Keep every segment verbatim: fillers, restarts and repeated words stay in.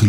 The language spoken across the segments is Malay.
ke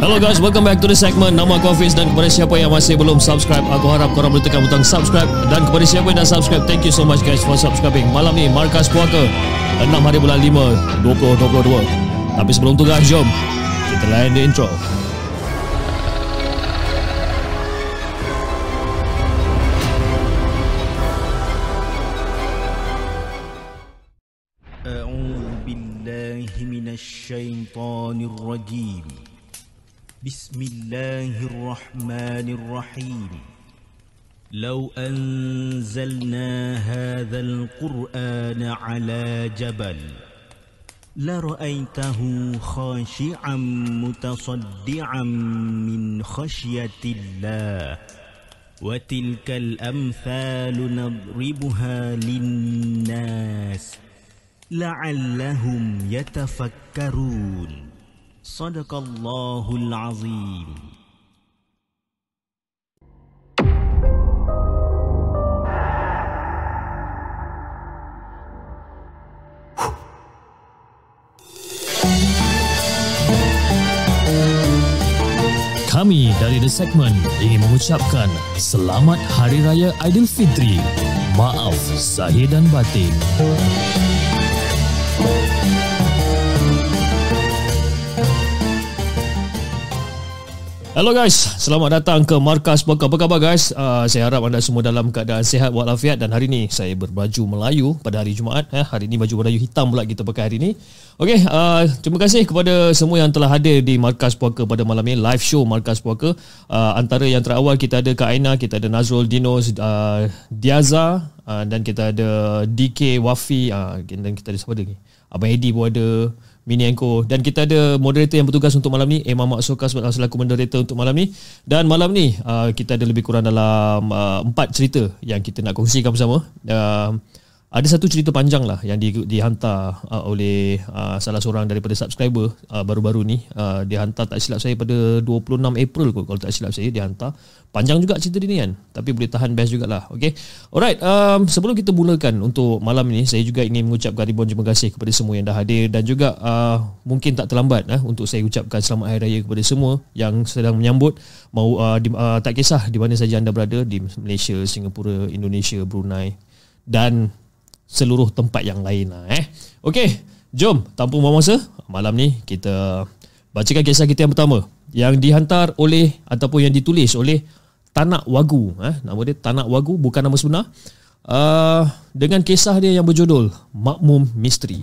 Hello guys, welcome back to The Segment. Nama aku Hafiz, dan kepada siapa yang masih belum subscribe, aku harap korang boleh tekan butang subscribe. Dan kepada siapa yang dah subscribe, thank you so much guys for subscribing. Malam ni Markas Puaka, enam hari bulan lima dua ribu dua puluh dua. Tapi sebelum tu guys, jom kita layan the intro. الشيطان الرجيم بسم الله الرحمن الرحيم لو أنزلنا هذا القرآن على جبل لرأيته خاشعا متصدعا من خشية الله وتلك الأمثال نضربها للناس la'allahum yatafakkarun. Sadaqallahul azim. Kami dari The Segment ingin mengucapkan selamat Hari Raya Aidilfitri. Maaf zahir dan batin. Hello guys, selamat datang ke Markas Puaka. Apa khabar guys? Uh, saya harap anda semua dalam keadaan sihat walafiat, dan hari ni saya berbaju Melayu pada hari Jumaat. Eh, hari ni baju Melayu hitam pula kita pakai hari ni. Okey, uh, terima kasih kepada semua yang telah hadir di Markas Puaka pada malam ini, live show Markas Puaka. Uh, antara yang terawal kita ada Kak Aina, kita ada Nazrul Dinos, uh, Diaza, uh, dan kita ada D K Wafi, uh, dan kita ada siapa lagi? Abang Eddie pun ada, Mini Enko, dan kita ada moderator yang bertugas untuk malam ni, Imam Maksud Kasman selaku moderator untuk malam ni. Dan malam ni uh, kita ada lebih kurang dalam empat uh, cerita yang kita nak kongsikan bersama. Uh, ada satu cerita panjang lah yang di, dihantar uh, oleh uh, salah seorang daripada subscriber uh, baru-baru ni. Uh, dia hantar tak silap saya pada dua puluh enam April kot, kalau tak silap saya dia hantar. Panjang juga cerita ni kan, tapi boleh tahan best jugalah. Okay, alright, um, sebelum kita mulakan untuk malam ni, saya juga ingin mengucapkan ribuan terima kasih kepada semua yang dah hadir. Dan juga uh, mungkin tak terlambat eh, untuk saya ucapkan selamat Hari Raya kepada semua yang sedang menyambut. Mau uh, di, uh, tak kisah di mana saja anda berada, di Malaysia, Singapura, Indonesia, Brunei, dan seluruh tempat yang lain lah eh. Okey, jom tanpa buang masa, malam ni kita bacakan kisah kita yang pertama, yang dihantar oleh ataupun yang ditulis oleh Tanak Wagyu eh. Nama dia Tanak Wagyu, bukan nama sebenar, uh, dengan kisah dia yang berjudul Makmum Misteri.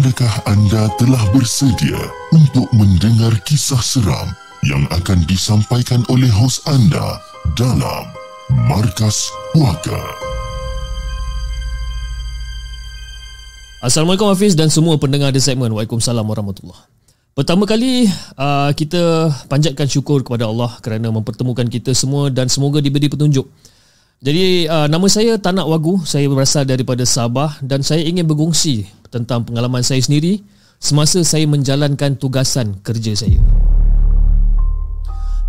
Adakah anda telah bersedia untuk mendengar kisah seram yang akan disampaikan oleh hos anda dalam Markas Puaka? Assalamualaikum Hafiz dan semua pendengar The Segment. Waalaikumsalam warahmatullahi. Pertama kali uh, kita panjatkan syukur kepada Allah kerana mempertemukan kita semua dan semoga diberi petunjuk. Jadi uh, nama saya Tanak Wagyu, saya berasal daripada Sabah dan saya ingin berkongsi tentang pengalaman saya sendiri semasa saya menjalankan tugasan kerja saya.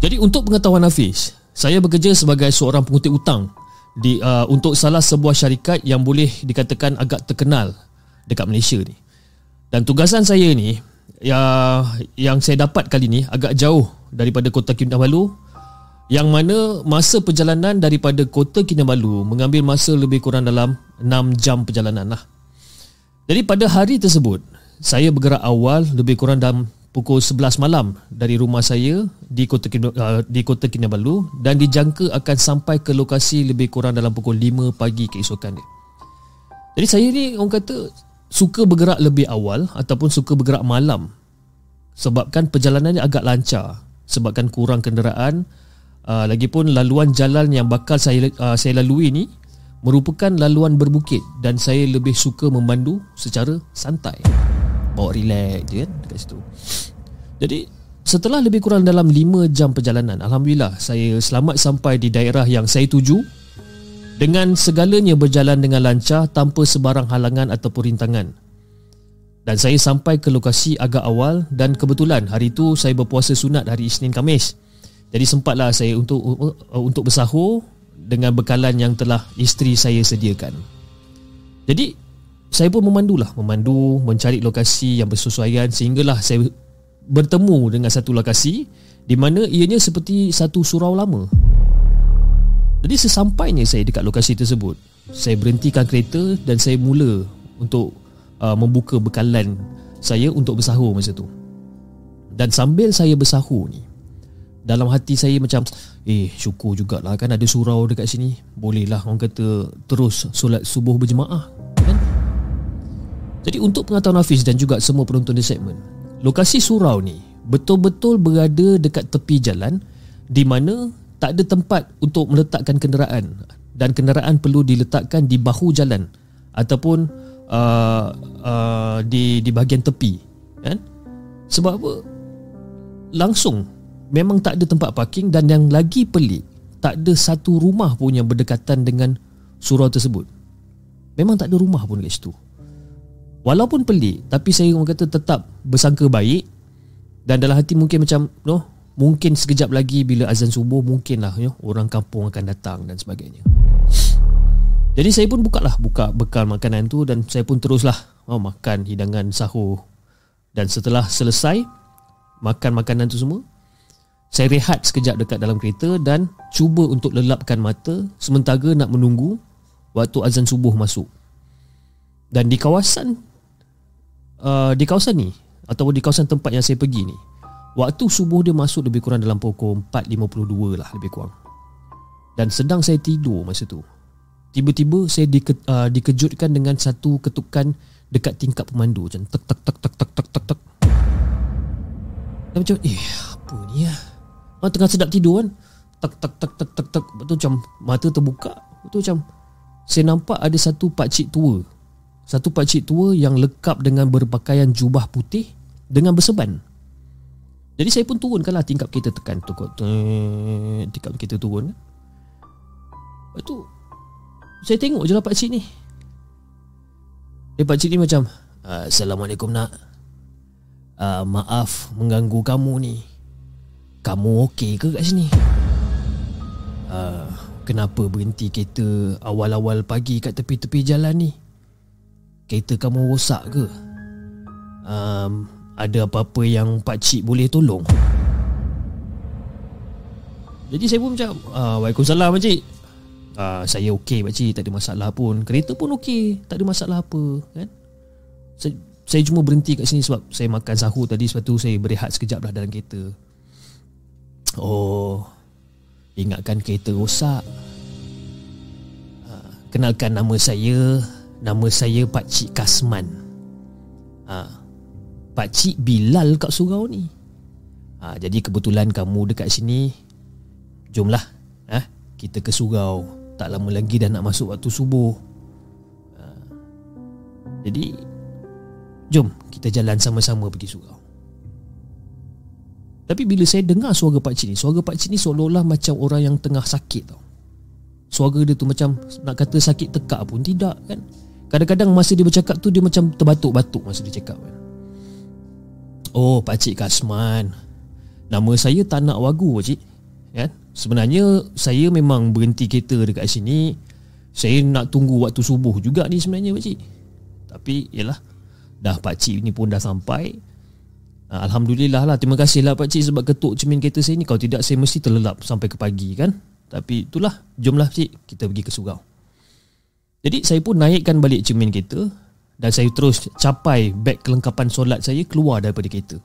Jadi untuk pengetahuan Hafiz, saya bekerja sebagai seorang pengutip hutang di, uh, untuk salah sebuah syarikat yang boleh dikatakan agak terkenal dekat Malaysia ni. Dan tugasan saya ni ya, yang saya dapat kali ni agak jauh daripada Kota Kinabalu, yang mana masa perjalanan daripada Kota Kinabalu mengambil masa lebih kurang dalam enam jam perjalanan lah. Jadi pada hari tersebut, saya bergerak awal lebih kurang dalam pukul sebelas malam dari rumah saya di Kota, di Kota Kinabalu, dan dijangka akan sampai ke lokasi lebih kurang dalam pukul lima pagi keesokan dia. Jadi saya ni orang kata suka bergerak lebih awal ataupun suka bergerak malam, sebabkan perjalanannya agak lancar, sebabkan kurang kenderaan. Uh, lagipun laluan jalan yang bakal saya uh, saya lalui ni merupakan laluan berbukit dan saya lebih suka memandu secara santai. Bawa relax je kan dekat situ. Jadi setelah lebih kurang dalam lima jam perjalanan, alhamdulillah saya selamat sampai di daerah yang saya tuju. Dengan segalanya berjalan dengan lancar tanpa sebarang halangan ataupun rintangan. Dan saya sampai ke lokasi agak awal dan kebetulan hari itu saya berpuasa sunat hari Isnin Khamis. Jadi sempatlah saya untuk untuk bersahur dengan bekalan yang telah isteri saya sediakan. Jadi saya pun memandulah, memandu mencari lokasi yang bersesuaian sehinggalah saya bertemu dengan satu lokasi di mana ianya seperti satu surau lama. Jadi sesampainya saya dekat lokasi tersebut, saya berhentikan kereta dan saya mula untuk uh, membuka bekalan saya untuk bersahur masa tu. Dan sambil saya bersahur ni, dalam hati saya macam, eh syukur jugalah kan ada surau dekat sini, bolehlah orang kata terus solat subuh berjemaah kan? Jadi untuk pengetahuan Hafiz dan juga semua penonton di segmen, lokasi surau ni betul-betul berada dekat tepi jalan di mana tak ada tempat untuk meletakkan kenderaan dan kenderaan perlu diletakkan di bahu jalan ataupun uh, uh, di di bahagian tepi kan? Sebab apa? Langsung memang tak ada tempat parking dan yang lagi pelik tak ada satu rumah pun yang berdekatan dengan surau tersebut. Memang tak ada rumah pun kat situ. Walaupun pelik, tapi saya orang kata tetap bersangka baik dan dalam hati mungkin macam noh, mungkin sekejap lagi bila azan subuh mungkinlah you know, orang kampung akan datang dan sebagainya. Jadi saya pun bukalah buka bekal makanan tu dan saya pun teruslah oh, makan hidangan sahur. Dan setelah selesai makan makanan tu semua, saya rehat sekejap dekat dalam kereta dan cuba untuk lelapkan mata sementara nak menunggu waktu azan subuh masuk. Dan di kawasan uh, di kawasan ni ataupun di kawasan tempat yang saya pergi ni, waktu subuh dia masuk lebih kurang dalam pukul empat lima puluh dua lah lebih kurang. Dan sedang saya tidur masa tu, tiba-tiba saya dike, uh, dikejutkan dengan satu ketukan dekat tingkap pemandu macam tek tek tek tek tek tek tek tek. Dan macam eh apa ni ah? Orang tengah sedap tidur kan. Tek tek tek tek tek tek. Betul macam mata terbuka. Betul macam saya nampak ada satu pakcik tua. Satu pakcik tua yang lekap dengan berpakaian jubah putih dengan berseban. Jadi saya pun turunkanlah tingkap kereta tekan tu kot. Tingkap kereta turun. Lepas tu saya tengok je lah pakcik ni. Eh pakcik ni macam, "Assalamualaikum nak. Uh, maaf mengganggu kamu ni. Kamu okey ke kat sini? Uh, kenapa berhenti kereta awal-awal pagi kat tepi-tepi jalan ni? Kereta kamu rosak ke? Um, ada apa-apa yang pakcik boleh tolong?" Jadi saya pun macam, ah, "Waalaikumsalam pakcik. Ah, saya okey pakcik, tak ada masalah pun. Kereta pun okey, tak ada masalah apa kan? Saya, saya cuma berhenti kat sini sebab saya makan sahur tadi, sebab tu saya berehat sekejap lah dalam kereta." "Oh, ingatkan kereta rosak. Ah, kenalkan nama saya. Nama saya Pakcik Kasman. Ha, Pakcik Bilal kat surau ni. Ha, jadi kebetulan kamu dekat sini. Jomlah ha, kita ke surau. Tak lama lagi dah nak masuk waktu subuh. Ha, jadi jom kita jalan sama-sama pergi surau." Tapi bila saya dengar suara pakcik ni, suara pakcik ni seolah-olah macam orang yang tengah sakit tau. Suara dia tu macam nak kata sakit tekak pun tidak kan. Kadang-kadang masa dia bercakap tu dia macam terbatuk-batuk masa dia cakap kan. "Oh Pakcik Kasman, nama saya Tanak Wagyu pakcik kan? Sebenarnya saya memang berhenti kereta dekat sini. Saya nak tunggu waktu subuh juga ni sebenarnya pakcik. Tapi yalah, dah pakcik ni pun dah sampai. Alhamdulillah lah, terima kasih lah pakcik sebab ketuk cermin kereta saya ni. Kalau tidak saya mesti terlelap sampai ke pagi kan. Tapi itulah, jomlah pakcik kita pergi ke surau." Jadi saya pun naikkan balik cermin kereta dan saya terus capai beg kelengkapan solat saya keluar daripada kereta.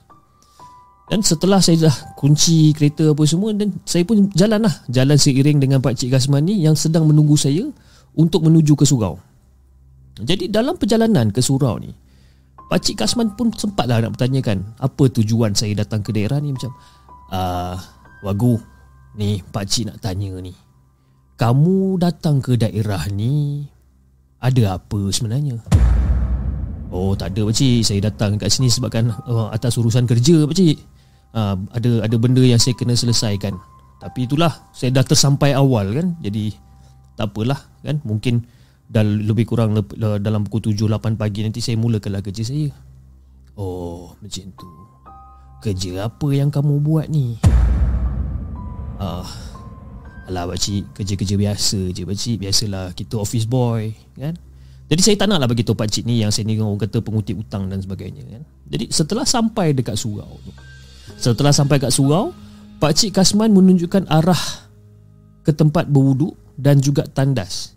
Dan setelah saya dah kunci kereta apa semua, dan saya pun jalan lah, jalan seiring dengan Pakcik Kasman ni yang sedang menunggu saya untuk menuju ke surau. Jadi dalam perjalanan ke surau ni, Pakcik Kasman pun sempatlah nak bertanyakan apa tujuan saya datang ke daerah ni. Macam, "Ah, Wagyu, ni Pakcik nak tanya ni, kamu datang ke daerah ni ada apa sebenarnya? Oh, tak ada pakcik, saya datang kat sini sebabkan uh, atas urusan kerja pakcik. uh, Ada ada benda yang saya kena selesaikan. Tapi itulah, saya dah tersampai awal kan, jadi tak apalah kan. Mungkin dah lebih kurang lep, dalam pukul tujuh lapan pagi nanti saya mulakanlah kerja saya. Oh, macam tu. Kerja apa yang kamu buat ni? Ah, alah pakcik, kerja-kerja biasa je pakcik. Biasalah, kita office boy kan. Jadi saya tak naklah beritahu pakcik ni yang saya ni orang kata pengutip hutang dan sebagainya kan. Jadi setelah sampai dekat surau tu, Setelah sampai kat surau, Pakcik Kasman menunjukkan arah ke tempat berwuduk dan juga tandas.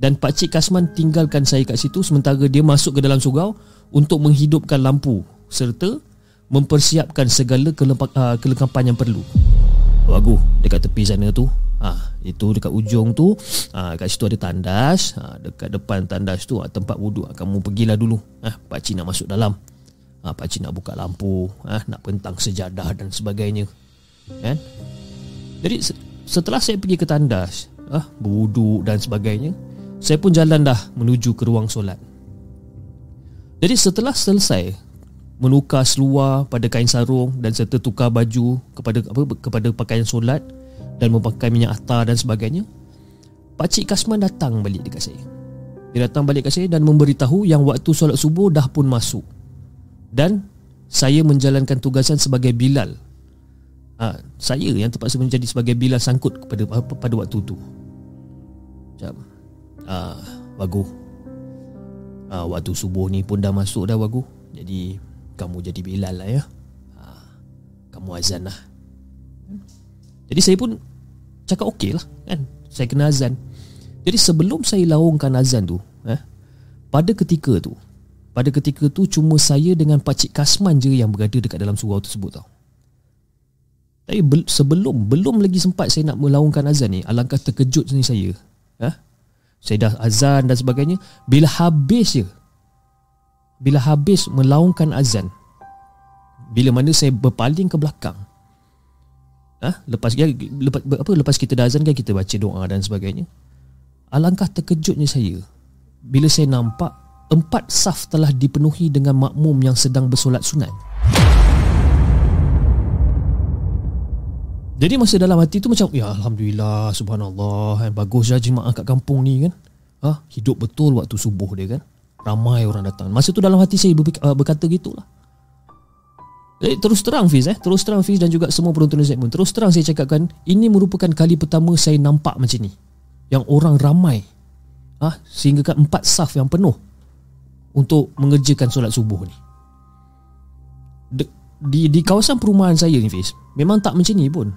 Dan Pakcik Kasman tinggalkan saya kat situ sementara dia masuk ke dalam surau untuk menghidupkan lampu serta mempersiapkan segala kelempak, uh, kelengkapan yang perlu. Wagyu, dekat tepi sana tu, ha, itu dekat ujung tu, ha, kat situ ada tandas, ha, dekat depan tandas tu, ha, tempat wuduk, ha, kamu pergilah dulu, ha, pakcik nak masuk dalam, ha, pakcik nak buka lampu, ha, nak pentang sejadah dan sebagainya kan? Jadi setelah saya pergi ke tandas, ha, berwuduk dan sebagainya, saya pun jalan dah menuju ke ruang solat. Jadi setelah selesai menukar seluar pada kain sarung dan serta tukar baju kepada apa, kepada pakaian solat dan memakai minyak atar dan sebagainya, Pakcik Kasman datang balik dekat saya. Dia datang balik dekat saya dan memberitahu yang waktu solat subuh dah pun masuk dan saya menjalankan tugasan sebagai bilal. Ha, saya yang terpaksa menjadi sebagai bilal sangkut kepada pada waktu tu. Macam ah, Wagyu, ah, waktu subuh ni pun dah masuk dah Wagyu. Jadi kamu jadi bilal lah ya, ah, kamu azan lah. Jadi saya pun cakap okey lah kan, saya kena azan. Jadi sebelum saya laungkan azan tu, eh, Pada ketika tu Pada ketika tu cuma saya dengan Pakcik Kasman je yang berada dekat dalam surau tersebut tau. Tapi sebelum Belum lagi sempat saya nak melaungkan azan ni, alangkah terkejut ni saya, eh? Saya dah azan dan sebagainya. Bila habis je Bila habis melaungkan azan, bila mana saya berpaling ke belakang, ha? Lepas, lepas, apa, lepas kita dah azan kan, kita baca doa dan sebagainya. Alangkah terkejutnya saya bila saya nampak empat saf telah dipenuhi dengan makmum yang sedang bersolat sunat. Jadi masa dalam hati tu macam, ya Alhamdulillah, subhanallah, bagus lah jemaah kat kampung ni kan, ha? Hidup betul waktu subuh dia kan, ramai orang datang. Masa tu dalam hati saya berkata gitulah. Eh, terus terang Fiz eh Terus terang Fiz dan juga semua penonton segmen, terus terang saya cakapkan, ini merupakan kali pertama saya nampak macam ni, yang orang ramai, ha, sehinggakan empat saf yang penuh untuk mengerjakan solat subuh ni. De, di, di kawasan perumahan saya ni Fiz, memang tak macam ni pun.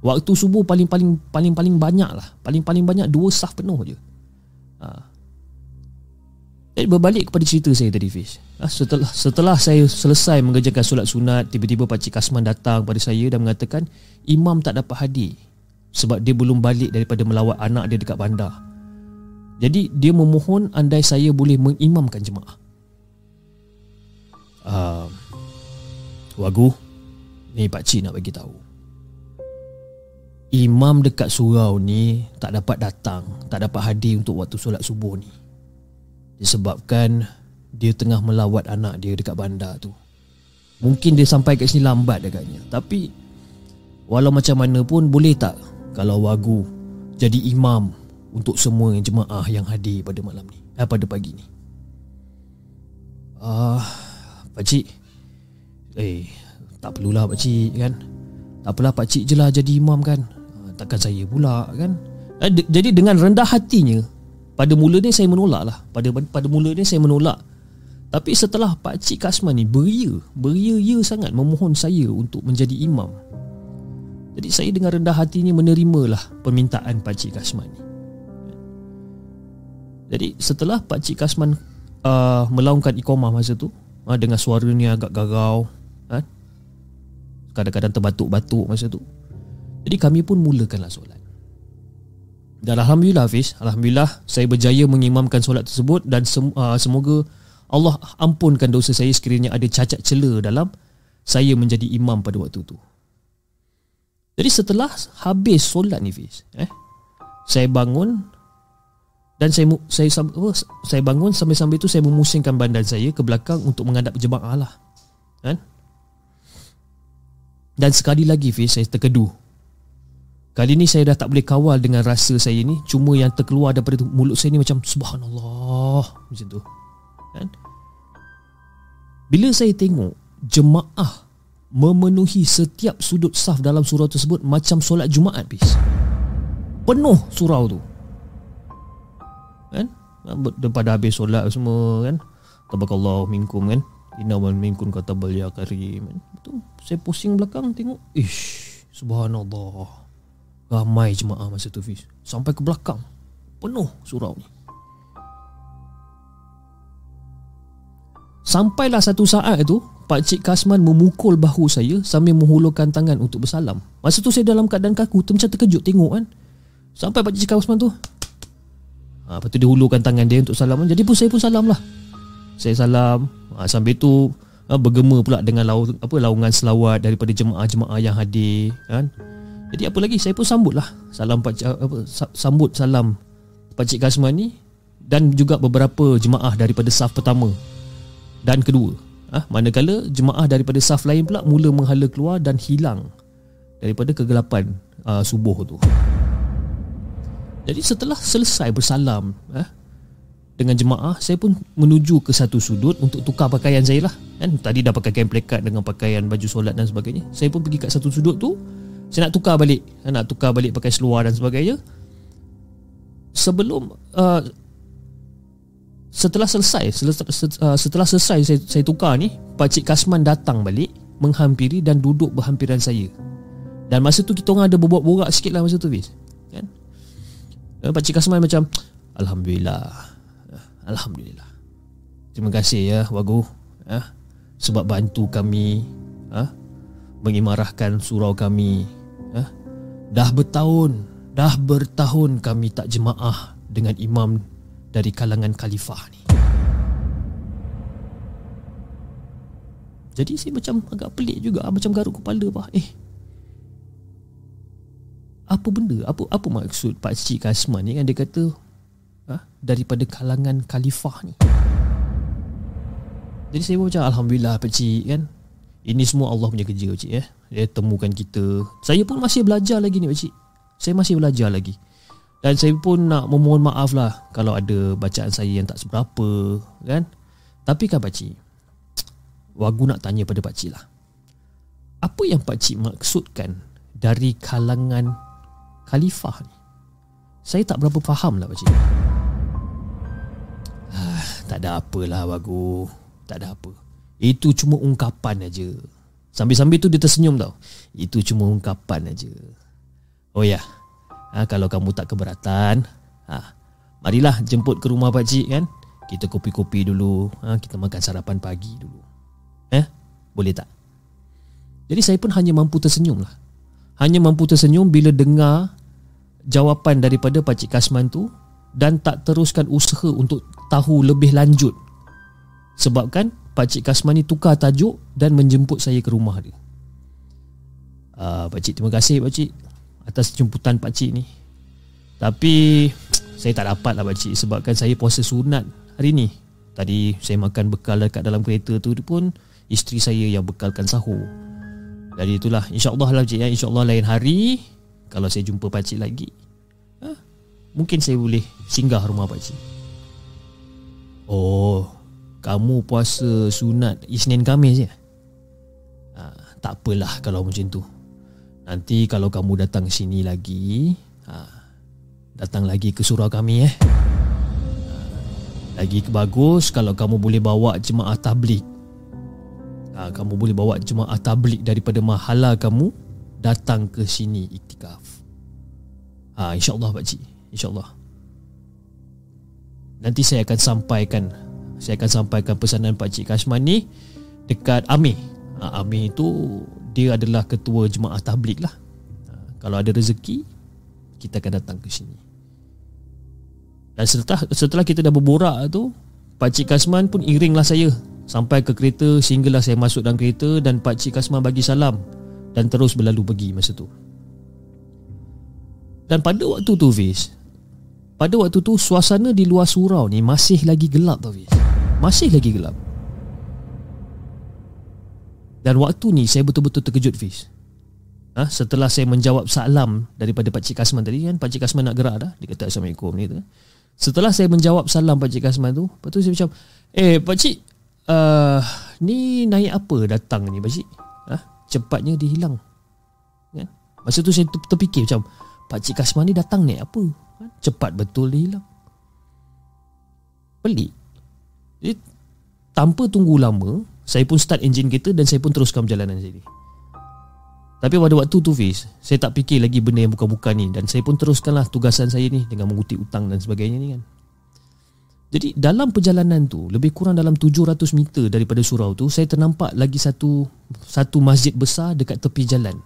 Waktu subuh paling-paling Paling-paling banyak lah Paling-paling banyak dua saf penuh je, ha. Jadi berbalik kepada cerita saya tadi Fiz, Setelah setelah saya selesai mengerjakan solat sunat, tiba-tiba Pakcik Kasman datang pada saya dan mengatakan imam tak dapat hadir sebab dia belum balik daripada melawat anak dia dekat bandar. Jadi dia memohon andai saya boleh mengimamkan jemaah. uh, Wagyu, ni pakcik nak bagi tahu, imam dekat surau ni tak dapat datang, tak dapat hadir untuk waktu solat subuh ni disebabkan dia tengah melawat anak dia dekat bandar tu. Mungkin dia sampai kat sini lambat agaknya. Tapi walau macam mana pun, boleh tak kalau Wagyu jadi imam untuk semua jemaah yang hadir pada malam ni, eh, pada pagi ni? Ah, pakcik, Eh tak perlulah pakcik kan, tak apalah pakcik je lah jadi imam kan, takkan saya pula kan. eh, de- Jadi dengan rendah hatinya, Pada mula ni saya menolak lah Pada, pada mula ni saya menolak tapi setelah Pakcik Kasman ni beria, beria-ia sangat memohon saya untuk menjadi imam, jadi saya dengan rendah hatinya menerimalah permintaan Pakcik Kasman ni. Jadi setelah Pakcik Kasman uh, melaungkan iqamah masa tu, uh, dengan suaranya agak garau, uh, kadang-kadang terbatuk-batuk masa tu, jadi kami pun mulakanlah solat. Dan Alhamdulillah Hafiz, Alhamdulillah saya berjaya mengimamkan solat tersebut. Dan sem- uh, semoga Allah ampunkan dosa saya sekiranya ada cacat cela dalam saya menjadi imam pada waktu tu. Jadi setelah habis solat ni Fiz, eh, Saya bangun dan saya saya oh, saya bangun sambil-sambil itu saya memusingkan badan saya ke belakang untuk menghadap jemaah lah. Kan? Dan sekali lagi Fiz, saya terkedu. Kali ni saya dah tak boleh kawal dengan rasa saya ni. Cuma yang terkeluar daripada mulut saya ni macam subhanallah, macam tu. Kan? Bila saya tengok jemaah memenuhi setiap sudut saf dalam surau tersebut macam solat Jumaat bis. Penuh surau tu. Kan? Daripada habis solat semua kan. Tabarakallahu minkum kan. Inna wa minkum katabal ya karim. Betul. Saya pusing belakang tengok. Ish, subhanallah. Ramai jemaah masa tu Fiz. Sampai ke belakang. Penuh surau ni. Sampailah satu saat itu Pakcik Kasman memukul bahu saya sambil menghulurkan tangan untuk bersalam. Masa tu saya dalam keadaan kaku, macam terkejut tengok kan. Sampai Pakcik Kasman tu ha, lepas tu dia hulurkan tangan dia untuk salam. Jadi pun saya pun salam lah. Saya salam ha, sambil tu ha, bergema pula dengan laung, apa, laungan selawat daripada jemaah-jemaah yang hadir kan. Jadi apa lagi, saya pun sambut lah salam Pakcik, apa, sambut salam Pakcik Kasman ni. Dan juga beberapa jemaah daripada saf pertama dan kedua ha? Manakala jemaah daripada saf lain pula mula menghala keluar dan hilang daripada kegelapan uh, subuh tu. Jadi setelah selesai bersalam ha? Dengan jemaah, saya pun menuju ke satu sudut untuk tukar pakaian saya lah kan? Tadi dah pakai kain plekat dengan pakaian baju solat dan sebagainya. Saya pun pergi kat satu sudut tu, saya nak tukar balik, saya nak tukar balik pakai seluar dan sebagainya. Sebelum uh, setelah selesai setelah selesai saya, saya tukar ni, Pakcik Kasman datang balik, menghampiri dan duduk berhampiran saya. Dan masa tu kita orang ada berborak-borak sikit lah masa tu Fiz kan? Dan Pakcik Kasman macam Alhamdulillah Alhamdulillah, terima kasih ya Wagyu ha? Sebab bantu kami ha? Mengimarahkan surau kami ha? Dah bertahun Dah bertahun kami tak jemaah dengan imam dari kalangan khalifah ni. Jadi saya macam agak pelik juga, macam garuk kepala bah. Eh, apa benda? Apa apa maksud Pakcik Kasman ni kan dia kata ha? Daripada kalangan khalifah ni. Jadi saya macam Alhamdulillah Pakcik kan. Ini semua Allah punya kerja Pakcik eh. Dia temukan kita. Saya pun masih belajar lagi ni Pakcik. Saya masih belajar lagi. Dan saya pun nak memohon maaf lah kalau ada bacaan saya yang tak seberapa kan. Tapi kan Pakcik, Wagyu nak tanya pada Pakcik lah, apa yang Pakcik maksudkan dari kalangan khalifah ni? Saya tak berapa faham lah Pakcik. ah, Tak ada apalah Wagyu, tak ada apa. Itu cuma ungkapan aja. Sambil-sambil tu dia tersenyum tau. Itu cuma ungkapan aja. Oh ya yeah. Ha, kalau kamu tak keberatan ha, marilah jemput ke rumah Pakcik kan. Kita kopi-kopi dulu ha, kita makan sarapan pagi dulu eh, boleh tak? Jadi saya pun hanya mampu tersenyum lah. Hanya mampu tersenyum bila dengar jawapan daripada Pakcik Kasman tu. Dan tak teruskan usaha untuk tahu lebih lanjut. Sebabkan Pakcik Kasman ni tukar tajuk dan menjemput saya ke rumah dia. uh, Pakcik, terima kasih Pakcik atas jemputan Pakcik ni. Tapi saya tak dapat lah Pakcik, sebabkan saya puasa sunat hari ni. Tadi saya makan bekal dekat dalam kereta tu pun isteri saya yang bekalkan sahur. Jadi itulah, InsyaAllah lah Pakcik ya. InsyaAllah lain hari kalau saya jumpa Pakcik lagi ha? Mungkin saya boleh singgah rumah Pakcik. Oh, kamu puasa sunat Isnin Khamis je ha, tak apalah kalau macam tu. Nanti kalau kamu datang sini lagi ha, datang lagi ke surau kami eh ha, lagi ke bagus kalau kamu boleh bawa jemaah tabligh ha, kamu boleh bawa jemaah tabligh daripada mahala kamu datang ke sini iktikaf ha, InsyaAllah Pakcik, InsyaAllah. Nanti saya akan sampaikan Saya akan sampaikan pesanan Pakcik Kasman ni dekat Amir ha, Amir tu dia adalah ketua jemaah tabligh lah ha, kalau ada rezeki kita akan datang ke sini. Dan setelah, setelah kita dah berborak tu, Pakcik Kasman pun iringlah saya sampai ke kereta, sehinggalah saya masuk dalam kereta dan Pakcik Kasman bagi salam dan terus berlalu pergi masa tu. Dan pada waktu tu Fiz, Pada waktu tu suasana di luar surau ni masih lagi gelap tau Fiz. Masih lagi gelap. Dan waktu ni saya betul-betul terkejut Fiz. Ha? Setelah saya menjawab salam daripada Pakcik Kasman tadi kan, Pakcik Kasman nak gerak dah, dia kata Assalamualaikum ni tu. Setelah saya menjawab salam Pakcik Kasman tu, lepas tu saya macam, eh Pakcik, uh, ni naik apa datang ni Pakcik? Ha? Cepatnya dia hilang kan? Masa tu saya terfikir macam, Pakcik Kasman ni datang naik apa? Cepat betul dia hilang. Pelik. Jadi tanpa tunggu lama, saya pun start enjin kereta dan saya pun teruskan perjalanan sini. Tapi pada waktu tu Fiz, saya tak fikir lagi benda yang bukan-bukan ni. Dan saya pun teruskanlah tugasan saya ni dengan mengutip hutang dan sebagainya ni kan. Jadi dalam perjalanan tu, lebih kurang dalam tujuh ratus meter daripada surau tu, saya ternampak lagi satu Satu masjid besar dekat tepi jalan.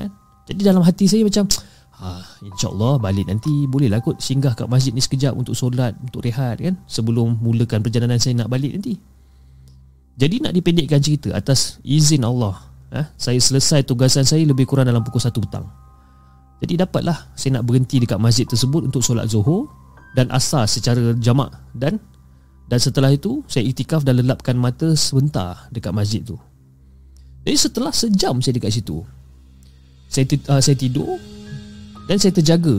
eh? Jadi dalam hati saya macam, ha, InsyaAllah balik nanti bolehlah kot singgah kat masjid ni sekejap untuk solat, untuk rehat kan, sebelum mulakan perjalanan saya nak balik nanti. Jadi nak dipendekkan cerita, atas izin Allah eh, saya selesai tugasan saya lebih kurang dalam pukul satu petang. Jadi dapatlah saya nak berhenti dekat masjid tersebut untuk solat zuhur dan asar secara jamak. Dan Dan setelah itu saya iktikaf dan lelapkan mata sebentar dekat masjid tu. Jadi setelah sejam saya dekat situ, Saya, uh, saya tidur dan saya terjaga.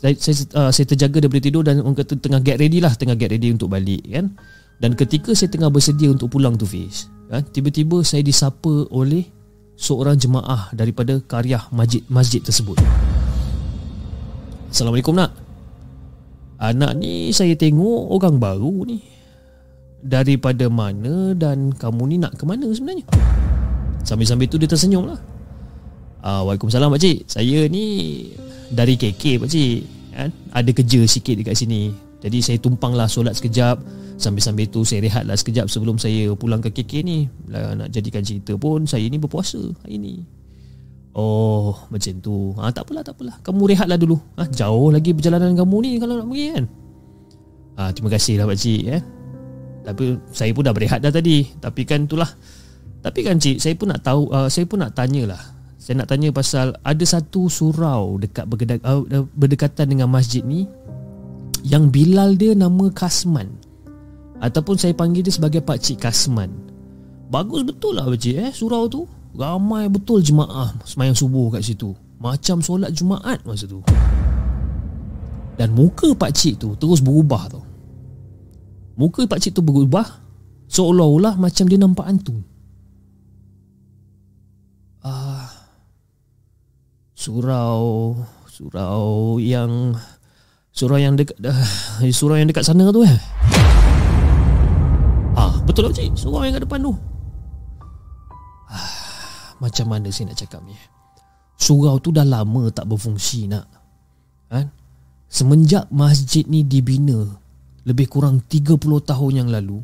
Saya saya, uh, saya terjaga daripada tidur dan orang kata tengah get ready lah, tengah get ready untuk balik kan. Dan ketika saya tengah bersedia untuk pulang tu Fiz, kan, tiba-tiba saya disapa oleh seorang jemaah daripada karya masjid masjid tersebut. Assalamualaikum nak. Anak ni saya tengok orang baru ni. Daripada mana dan kamu ni nak ke mana sebenarnya? Sambil-sambil tu dia tersenyum lah. Uh, Waalaikumsalam pakcik, saya ni dari K K pakcik kan? Ada kerja sikit dekat sini, jadi saya tumpanglah solat sekejap, sambil-sambil tu saya rehatlah sekejap sebelum saya pulang ke K K ni lah. Nak jadikan cerita pun, saya ni berpuasa hari ni. Oh macam tu, ha, takpelah takpelah, kamu rehatlah dulu, ha, jauh lagi perjalanan kamu ni kalau nak pergi kan. ha, Terima kasih lah pakcik eh? Tapi saya pun dah berehat dah tadi. Tapi kan itulah, tapi kan cik, saya pun nak tahu, uh, saya pun nak tanyalah. Saya nak tanya pasal ada satu surau dekat berdekatan dengan masjid ni yang Bilal dia nama Kasman, ataupun saya panggil dia sebagai Pakcik Kasman. Bagus betul lah pakcik eh surau tu. Ramai betul jemaah semayang subuh kat situ, macam solat Jumaat masa tu. Dan muka pakcik tu terus berubah tau. Muka pakcik tu berubah seolah-olah macam dia nampak hantu. Ah uh, Surau Surau yang Surau yang dekat uh, Surau yang dekat sana tu eh ha, betul lah pakcik, surau yang kat depan tu. ah, Macam mana saya nak cakap ni, surau tu dah lama tak berfungsi nak kan? Semenjak masjid ni dibina lebih kurang tiga puluh tahun yang lalu,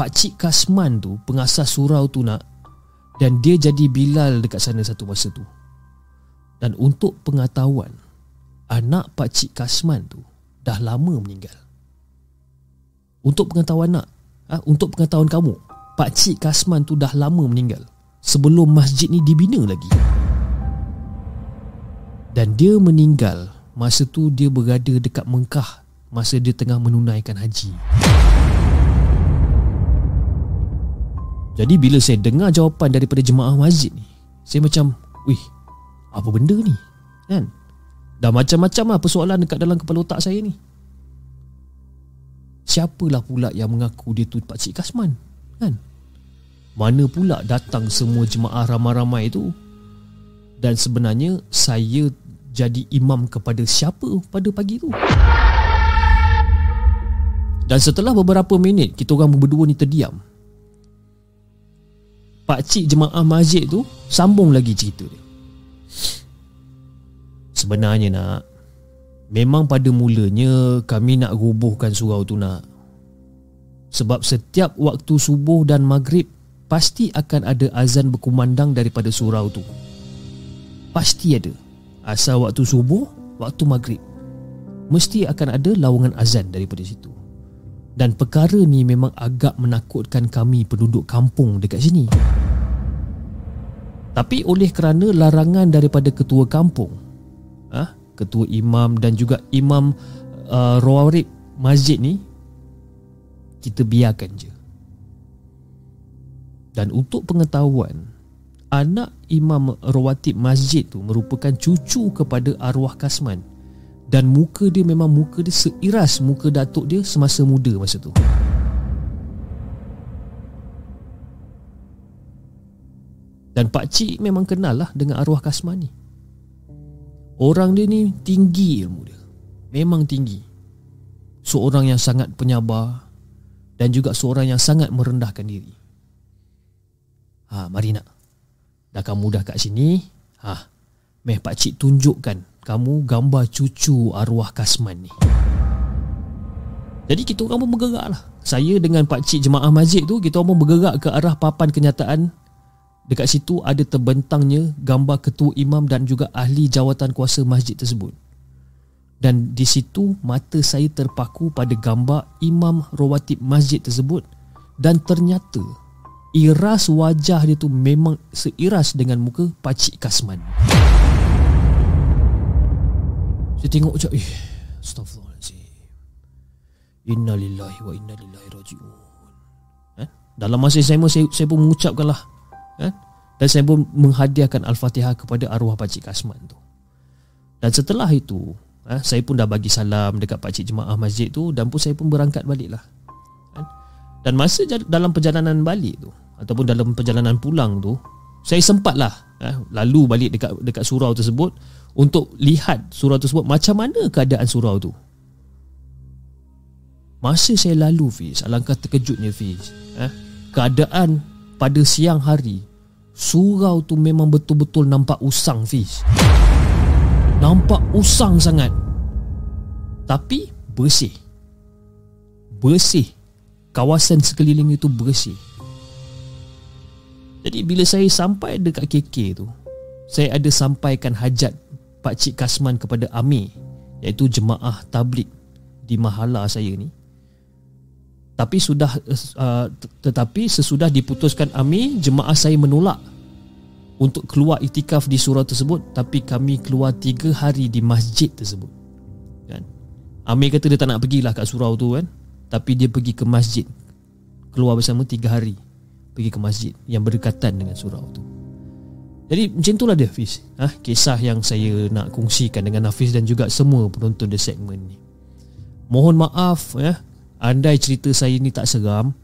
Pakcik Kasman tu pengasas surau tu nak, dan dia jadi Bilal dekat sana satu masa tu. Dan untuk pengetahuan, anak Pakcik Kasman tu dah lama meninggal. Untuk pengetahuan nak, ha? Untuk pengetahuan kamu, Pakcik Kasman tu dah lama meninggal sebelum masjid ni dibina lagi. Dan dia meninggal masa tu dia berada dekat Mekah, masa dia tengah menunaikan haji. Jadi bila saya dengar jawapan daripada jemaah masjid ni, saya macam, wih, apa benda ni kan? Dah macam-macam lah persoalan dekat dalam kepala otak saya ni. Siapalah pula yang mengaku dia tu Pakcik Kasman kan? Mana pula datang semua jemaah ramai-ramai tu? Dan sebenarnya saya jadi imam kepada siapa pada pagi tu? Dan setelah beberapa minit kita orang berdua ni terdiam, pakcik jemaah masjid tu sambung lagi cerita dia. Sebenarnya nak, memang pada mulanya kami nak robohkan surau tu nak, sebab setiap waktu subuh dan maghrib pasti akan ada azan berkumandang daripada surau tu. Pasti ada, asal waktu subuh, waktu maghrib, mesti akan ada lawangan azan daripada situ. Dan perkara ni memang agak menakutkan kami penduduk kampung dekat sini. Tapi oleh kerana larangan daripada ketua kampung, ha, ketua imam dan juga imam uh, rawarib masjid ni kita biarkan je. Dan untuk pengetahuan, anak imam rawatib masjid tu merupakan cucu kepada arwah Kasman, dan muka dia memang muka dia seiras muka datuk dia semasa muda masa tu. Dan pakcik memang kenal lah dengan arwah Kasman ni. Orang dia ni tinggi ilmu dia, memang tinggi. Seorang yang sangat penyabar dan juga seorang yang sangat merendahkan diri. Ha, mari nak, dah kamu dah kat sini, ha, meh pakcik tunjukkan kamu gambar cucu arwah Kasman ni. Jadi kita orang pun bergerak lah. Saya dengan pakcik jemaah masjid tu, kita orang pun bergerak ke arah papan kenyataan. Dekat situ ada terbentangnya gambar ketua imam dan juga ahli jawatan kuasa masjid tersebut. Dan di situ mata saya terpaku pada gambar imam rawatib masjid tersebut, dan ternyata iras wajah dia tu memang seiras dengan muka pakcik Kasman. Saya tengok macam, eh, astaghfirullahaladzim, innalillahi wa innalillahi raji'un. Eh? Dalam masa saya, saya, saya pun mengucapkan lah, eh? Dan saya pun menghadiahkan Al-Fatihah kepada arwah pakcik Kasman tu. Dan setelah itu, eh, saya pun dah bagi salam dekat pakcik jemaah masjid tu, dan pun saya pun berangkat balik lah. Eh? Dan masa dalam perjalanan balik tu, ataupun dalam perjalanan pulang tu, saya sempatlah eh, lalu balik dekat dekat surau tersebut untuk lihat surau tersebut macam mana keadaan surau tu. Masa saya lalu, Fiz, alangkah terkejutnya, Fiz, eh, keadaan pada siang hari surau tu memang betul-betul nampak usang, Fiz. Nampak usang sangat, tapi bersih. Bersih. Kawasan sekeliling itu bersih. Jadi bila saya sampai dekat K K tu, saya ada sampaikan hajat pakcik Kasman kepada Amir, iaitu jemaah tabligh di mahala saya ni. Tapi sudah uh, tetapi sesudah diputuskan Amir, jemaah saya menolak untuk keluar iktikaf di surau tersebut, tapi kami keluar tiga hari di masjid tersebut. Kan? Amir kata dia tak nak pergilah kat surau tu kan, tapi dia pergi ke masjid. Keluar bersama tiga hari pergi ke masjid yang berdekatan dengan surau tu. Jadi macam itulah dia, Hafiz, ha, kisah yang saya nak kongsikan dengan Hafiz dan juga semua penonton The Segment ni. Mohon maaf ya, andai cerita saya ni tak seram,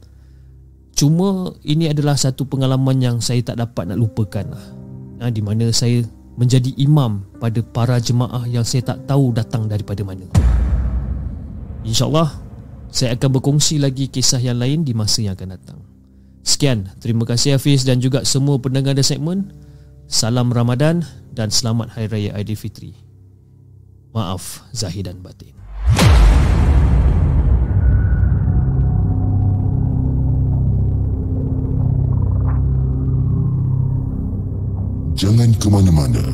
cuma ini adalah satu pengalaman yang saya tak dapat nak lupakan lah, ha, di mana saya menjadi imam pada para jemaah yang saya tak tahu datang daripada mana. InsyaAllah saya akan berkongsi lagi kisah yang lain di masa yang akan datang. Sekian, terima kasih Hafiz dan juga semua pendengar The Segment. Salam Ramadan dan selamat Hari Raya Aidilfitri. Maaf zahir dan batin. Jangan ke mana-mana.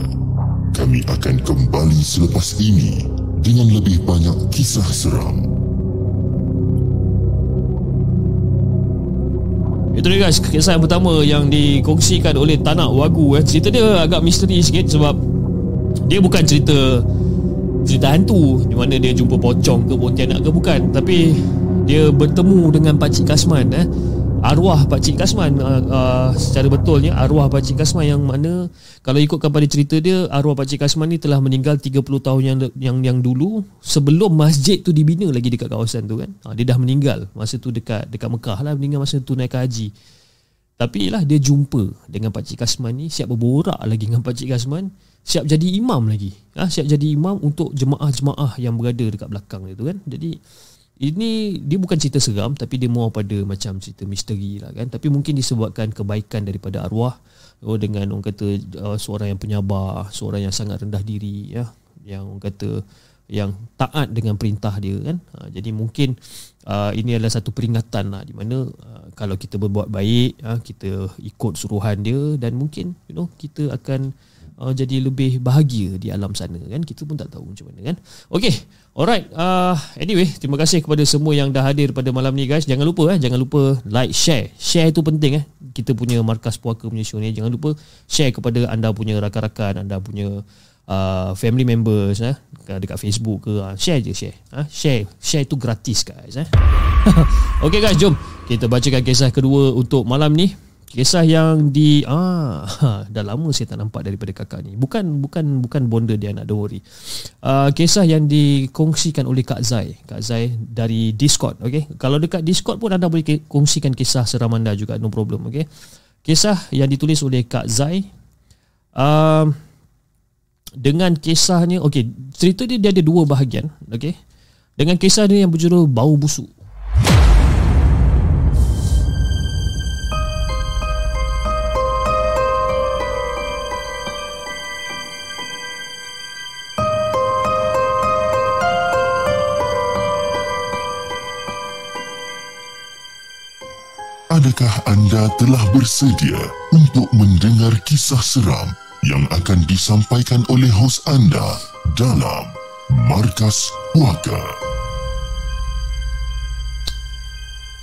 Kami akan kembali selepas ini dengan lebih banyak kisah seram. Itu dia guys, kisah yang pertama yang dikongsikan oleh Tanak Wagyu. eh. Cerita dia agak misteri sikit sebab dia bukan cerita cerita hantu di mana dia jumpa pocong ke pontianak ke, bukan. Tapi dia bertemu dengan pakcik Kasman, eh. arwah pakcik Kasman, uh, uh, secara betulnya arwah pakcik Kasman, yang mana kalau ikutkan pada cerita dia, arwah pakcik Kasman ni telah meninggal tiga puluh tahun yang yang yang dulu, sebelum masjid tu dibina lagi dekat kawasan tu kan. Ha, dia dah meninggal masa tu dekat dekat Mekah lah, meninggal masa tu naik haji. Tapi lah dia jumpa dengan pakcik Kasman ni, siap berborak lagi dengan pakcik Kasman, siap jadi imam lagi. Ha, siap jadi imam untuk jemaah-jemaah yang berada dekat belakang dia tu kan. Jadi ini dia bukan cerita seram, tapi dia more pada macam cerita misteri lah kan. Tapi mungkin disebabkan kebaikan daripada arwah, oh, dengan orang kata uh, seorang yang penyabar, seorang yang sangat rendah diri ya, yang orang kata yang taat dengan perintah dia kan. Ha, jadi mungkin uh, ini adalah satu peringatan lah, di mana uh, kalau kita berbuat baik, uh, kita ikut suruhan dia, dan mungkin you know kita akan Uh, jadi lebih bahagia di alam sana kan. Kita pun tak tahu macam mana kan. Okay, alright, uh, anyway, terima kasih kepada semua yang dah hadir pada malam ni guys. Jangan lupa eh, jangan lupa like, share. Share tu penting eh. Kita punya Markas Puaka punya show ni, jangan lupa share kepada anda punya rakan-rakan, anda punya uh, family members eh, dekat Facebook ke, uh, share je, share uh, share share tu gratis guys eh. Okay guys, jom kita bacakan kisah kedua untuk malam ni. Kisah yang di ah dah lama saya tak nampak daripada kakak ni. Bukan bukan bukan bonda dia, nak don't worry. Uh, kisah yang dikongsikan oleh Kak Zai. Kak Zai dari Discord, okey. Kalau dekat Discord pun anda boleh kongsikan kisah seram anda juga, no problem, okey. Kisah yang ditulis oleh Kak Zai. Uh, dengan kisahnya, okey, cerita dia dia ada dua bahagian, okey. Dengan kisah dia yang berjudul Bau Busuk. Adakah anda telah bersedia untuk mendengar kisah seram yang akan disampaikan oleh hos anda dalam Markas Puaka?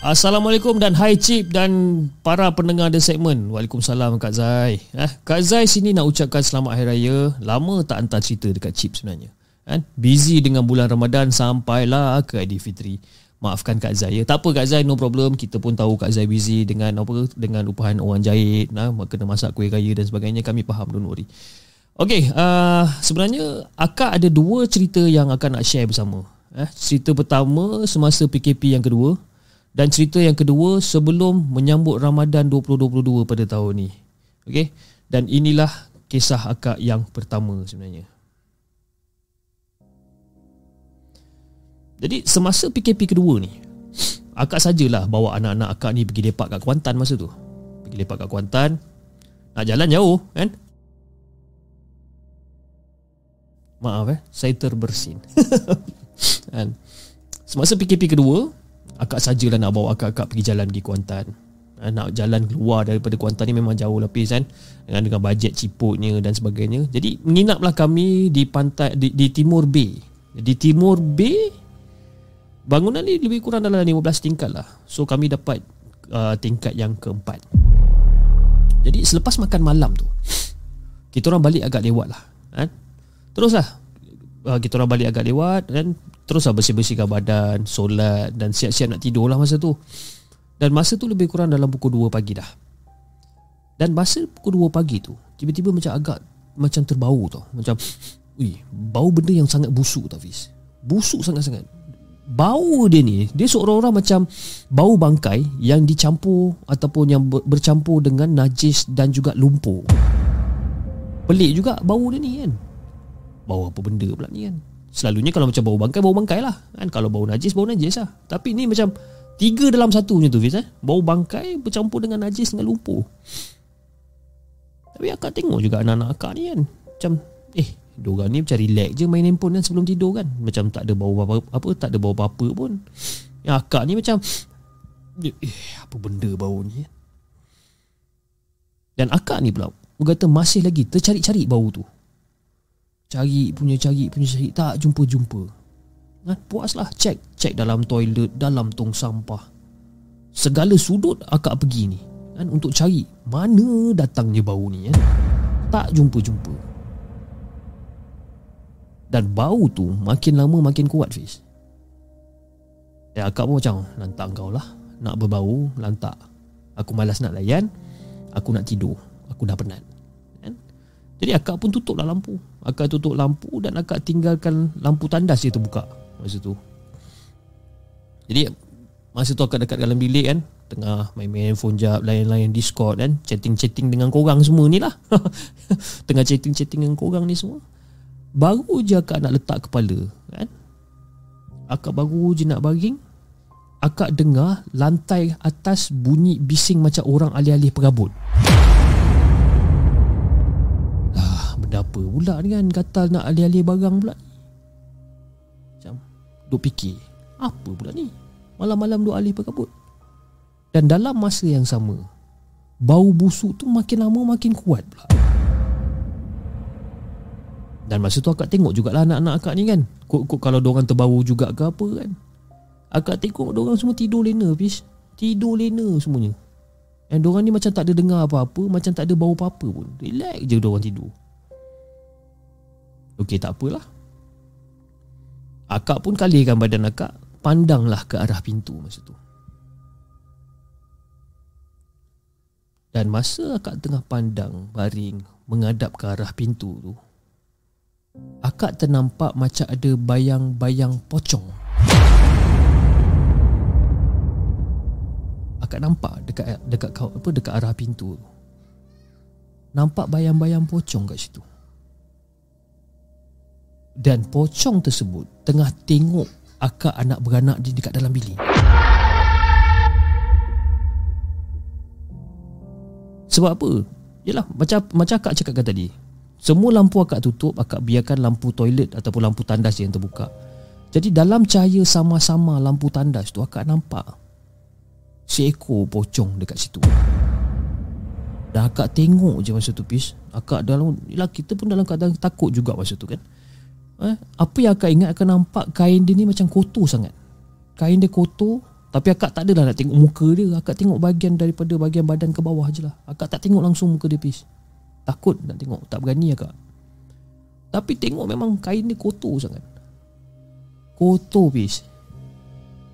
Assalamualaikum dan hai Cip dan para pendengar The Segment. Waalaikumsalam Kak Zai. Eh, Kak Zai sini nak ucapkan selamat Hari Raya. Lama tak hantar cerita dekat Cip sebenarnya. Eh, busy dengan bulan Ramadan sampailah ke Aidilfitri. Maafkan Kak Zai ya. Tak apa Kak Zai, no problem. Kita pun tahu Kak Zai busy dengan apa, dengan upahan orang jahit, nah, kena masak kuih raya dan sebagainya. Kami faham, don't worry. Okay, uh, sebenarnya akak ada dua cerita yang akan nak share bersama. eh, Cerita pertama semasa P K P yang kedua, dan cerita yang kedua sebelum menyambut Ramadan dua ribu dua puluh dua pada tahun ni. Okay, dan inilah kisah akak yang pertama sebenarnya. Jadi semasa P K P kedua ni, akak sajalah bawa anak-anak akak ni pergi lepak kat Kuantan masa tu. Pergi lepak kat Kuantan, nak jalan jauh kan. Maaf eh, saya terbersin. Kan? Semasa P K P kedua, akak sajalah nak bawa akak-akak pergi jalan pergi Kuantan. Nak jalan keluar daripada Kuantan ni memang jauh lapis kan, dengan, dengan bajet ciputnya dan sebagainya. Jadi menginaplah kami di pantai di, di Timurbay. Di Timurbay, bangunan ni lebih kurang dalam lima belas tingkat lah. So kami dapat uh, tingkat yang keempat. Jadi selepas makan malam tu, kita orang balik agak lewat lah kan? Teruslah uh, kita orang balik agak lewat dan teruslah bersih-bersihkan badan, solat dan siap-siap nak tidur lah masa tu. Dan masa tu lebih kurang dalam pukul dua pagi dah. Dan masa pukul dua pagi tu, tiba-tiba macam agak macam terbau tau. Macam ui, bau benda yang sangat busuk tau Fiz. Busuk sangat-sangat. Bau dia ni, dia seolah-olah macam bau bangkai yang dicampur ataupun yang bercampur dengan najis dan juga lumpur. Pelik juga bau dia ni kan. Bau apa benda pula ni kan. Selalunya kalau macam bau bangkai, bau bangkai lah kan. Kalau bau najis, bau najis lah. Tapi ni macam tiga dalam satu macam tu Fiz eh? Bau bangkai bercampur dengan najis dengan lumpur. Tapi akak tengok juga anak-anak akak ni kan, macam eh, diorang ni macam relax je main handphone kan sebelum tidur kan. Macam tak ada bau apa, apa tak ada bau apa-apa pun. Yang akak ni macam eh, apa benda bau ni. Dan akak ni pula berkata masih lagi tercari-cari bau tu. Cari punya cari punya cari, tak jumpa-jumpa kan. Puaslah check check dalam toilet, dalam tong sampah, segala sudut akak pergi ni kan, untuk cari mana datangnya bau ni kan. Tak jumpa-jumpa. Dan bau tu makin lama makin kuat Fiz. Dan akak pun macam, lantak kau lah, nak berbau, lantak. Aku malas nak layan, aku nak tidur, aku dah penat kan? Jadi akak pun tutuplah lampu. Akak tutup lampu dan akak tinggalkan lampu tandas dia terbuka masa tu. Jadi masa tu akak dekat dalam bilik kan, tengah main-main handphone jap, layan-layan Discord kan, chatting-chatting dengan korang semua ni lah. Tengah chatting-chatting dengan korang ni semua, baru je akak nak letak kepala kan, akak baru je nak baring, akak dengar lantai atas bunyi bising macam orang alih-alih perabot. Ah, benda apa pula ni kan, gatal nak alih-alih barang pula. Macam duk fikir, apa pula ni, malam-malam duk alih perabot. Dan dalam masa yang sama, bau busuk tu makin lama makin kuat pula. Dan masa tu akak tengok jugalah anak-anak akak ni kan, kok-kok kalau diorang terbau juga ke apa kan. Akak tengok diorang semua tidur lena Fiz. Tidur lena semuanya. Dan diorang ni macam tak ada dengar apa-apa, macam tak ada bau apa-apa pun. Relax je diorang tidur. Okey, tak apalah. Akak pun kalirkan badan akak, pandanglah ke arah pintu masa tu. Dan masa akak tengah pandang baring menghadap ke arah pintu tu, akak ternampak macam ada bayang-bayang pocong. Akak nampak dekat dekat apa dekat arah pintu tu. Nampak bayang-bayang pocong kat situ. Dan pocong tersebut tengah tengok akak anak beranak dia dekat dalam bilik. Sebab apa? Yalah, macam macam akak cakapkan tadi, semua lampu akak tutup, akak biarkan lampu toilet ataupun lampu tandas yang terbuka. Jadi dalam cahaya sama-sama lampu tandas tu, akak nampak seekor pocong dekat situ. Dan akak tengok je masa tu, Pis. Akak dalam, yalah, kita pun dalam keadaan takut juga masa tu kan. Eh, apa yang akak ingat, akak nampak kain dia ni macam kotor sangat. Kain dia kotor, tapi akak tak adalah nak tengok muka dia. Akak tengok bahagian daripada bahagian badan ke bawah je lah. Akak tak tengok langsung muka dia, Pis. Takut nak tengok, tak berani akak. Tapi tengok memang kain dia kotor sangat. Kotor, Pis.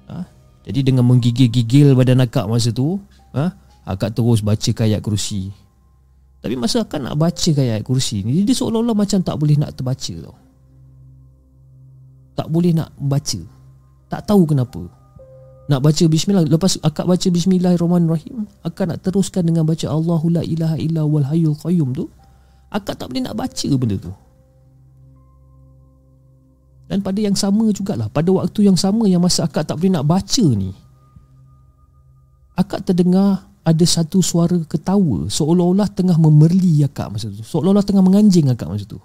Ha? Jadi dengan menggigil-gigil badan akak masa tu, ha? Akak terus baca ayat kursi. Tapi masa akak nak baca ayat kursi ni, dia seolah-olah macam tak boleh nak terbaca tau. Tak boleh nak baca. Tak tahu kenapa. Nak baca bismillah, lepas akak baca bismillahirrahmanirrahim, akak nak teruskan dengan baca Allahu la ilaha illa wal hayyul qayyum tu, akak tak boleh nak baca benda tu. Dan pada yang sama jugalah, pada waktu yang sama yang masa akak tak boleh nak baca ni, akak terdengar ada satu suara ketawa, seolah-olah tengah memerli akak masa tu, seolah-olah tengah menganjing akak masa tu.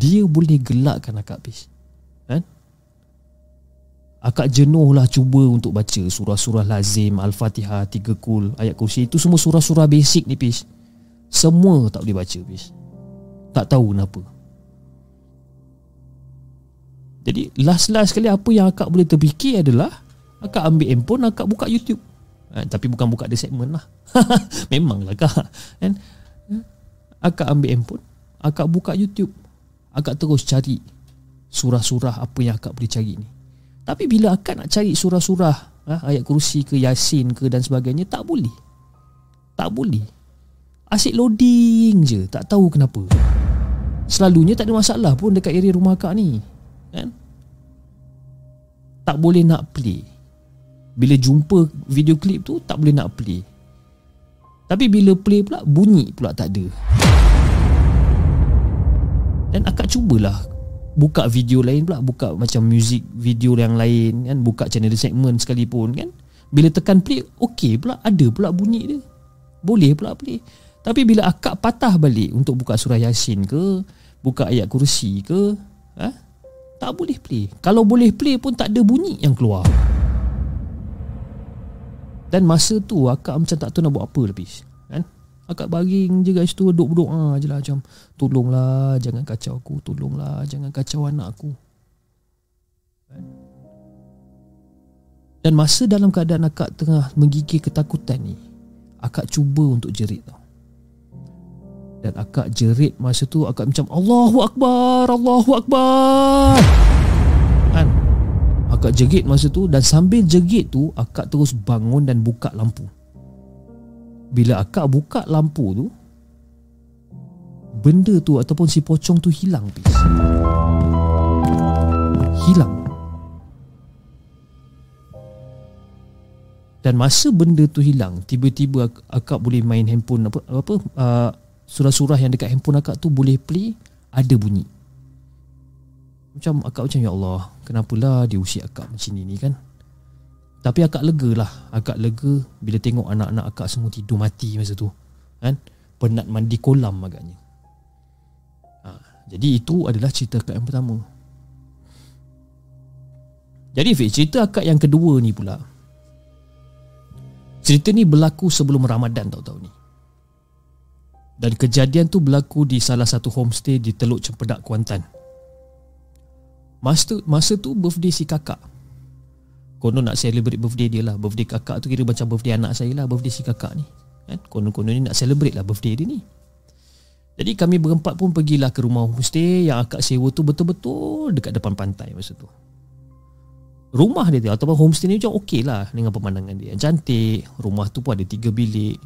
Dia boleh gelakkan akak, Pis. Kan? Akak jenuhlah cuba untuk baca surah-surah lazim, Al-Fatihah, tiga kul, ayat kursi. Itu semua surah-surah basic ni, Pis. Semua tak boleh baca, Pis. Tak tahu kenapa. Jadi last-last sekali apa yang akak boleh terfikir adalah akak ambil handphone, akak buka YouTube. Ha, tapi bukan buka The Segment lah. Memanglah kak. And, akak ambil handphone, akak buka YouTube, akak terus cari surah-surah apa yang akak boleh cari ni. Tapi bila akak nak cari surah-surah, ha, ayat kursi ke Yasin ke dan sebagainya, tak boleh. Tak boleh. Asyik loading je, tak tahu kenapa. Selalunya tak ada masalah pun dekat area rumah akak ni, kan? Tak boleh nak play. Bila jumpa video klip tu, tak boleh nak play. Tapi bila play pula, bunyi pula tak ada. Dan akak cubalah buka video lain pula, buka macam music video yang lain kan, buka channel segmen sekalipun kan. Bila tekan play, okey pula, ada pula bunyi dia, boleh pula play. Tapi bila akak patah balik untuk buka surah Yasin ke, buka ayat kursi ke, ha? Tak boleh play. Kalau boleh play pun tak ada bunyi yang keluar. Dan masa tu akak macam tak tahu nak buat apa lebih, kan? Akak baring je kat situ, duduk berdoa je lah, macam tolonglah jangan kacau aku, tolonglah jangan kacau anak aku. Dan masa dalam keadaan akak tengah menggigil ketakutan ni, akak cuba untuk jerit tau. Dan akak jerit masa tu, akak macam Allahu Akbar, Allahu Akbar, kan? Akak jerit masa tu, dan sambil jerit tu akak terus bangun dan buka lampu. Bila akak buka lampu tu, benda tu ataupun si pocong tu hilang, Pis. Hilang. Dan masa benda tu hilang, tiba-tiba akak, akak boleh main handphone, apa apa uh, surah-surah yang dekat handphone akak tu boleh play, ada bunyi. Macam akak macam, ya Allah, kenapalah dia usik akak macam ni kan. Tapi akak lega lah. Akak lega bila tengok anak-anak akak semua tidur mati masa tu, kan? Penat mandi kolam agaknya. ha, Jadi itu adalah cerita akak yang pertama. Jadi Fik, cerita akak yang kedua ni pula, cerita ni berlaku sebelum Ramadan tahun-tahun ni. Dan kejadian tu berlaku di salah satu homestay di Teluk Cempedak, Kuantan. Masa tu, masa tu birthday si kakak. Konon nak celebrate birthday dia lah. Birthday kakak tu kira macam birthday anak saya lah. Birthday si kakak ni kan? Konon-konon ni nak celebrate lah birthday dia ni. Jadi kami berempat pun pergilah ke rumah homestay yang akak sewa tu, betul-betul dekat depan pantai masa tu. Rumah dia tu ataupun homestay ni macam okey lah dengan pemandangan dia. Cantik. Rumah tu pun ada tiga bilik.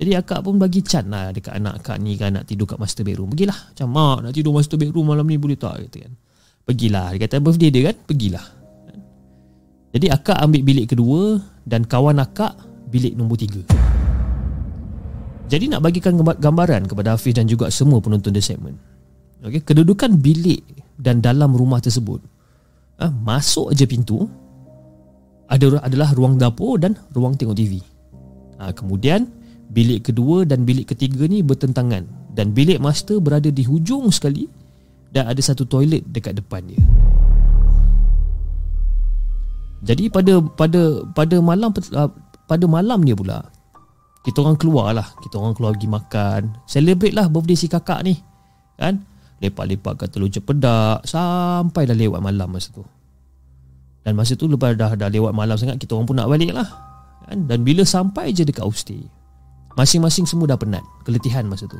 Jadi akak pun bagi can lah dekat anak akak ni kan, nak tidur kat master bedroom. Pergilah. Macam, mak nak tidur master bedroom malam ni boleh tak? Kata kan. Pergilah. Dia kata birthday dia kan, pergilah. Jadi akak ambil bilik kedua dan kawan akak bilik nombor tiga. Jadi nak bagikan gambaran kepada Hafiz dan juga semua penonton The Segment. Okay, kedudukan bilik dan dalam rumah tersebut. Ha, masuk je pintu, ada adalah ruang dapur dan ruang tengok T V. Ha, kemudian bilik kedua dan bilik ketiga ni bertentangan dan bilik master berada di hujung sekali dan ada satu toilet dekat depan dia. Jadi pada pada pada malam pada malam dia pula kita orang keluarlah, kita orang keluar pergi makan, celebrate lah birthday si kakak ni kan. Lepak-lepak kat Teluk Cempedak sampai dah lewat malam masa tu. Dan masa tu lepas dah dah lewat malam sangat, kita orang pun nak balik lah kan? Dan bila sampai je dekat homestay, masing-masing semua dah penat, keletihan masa tu.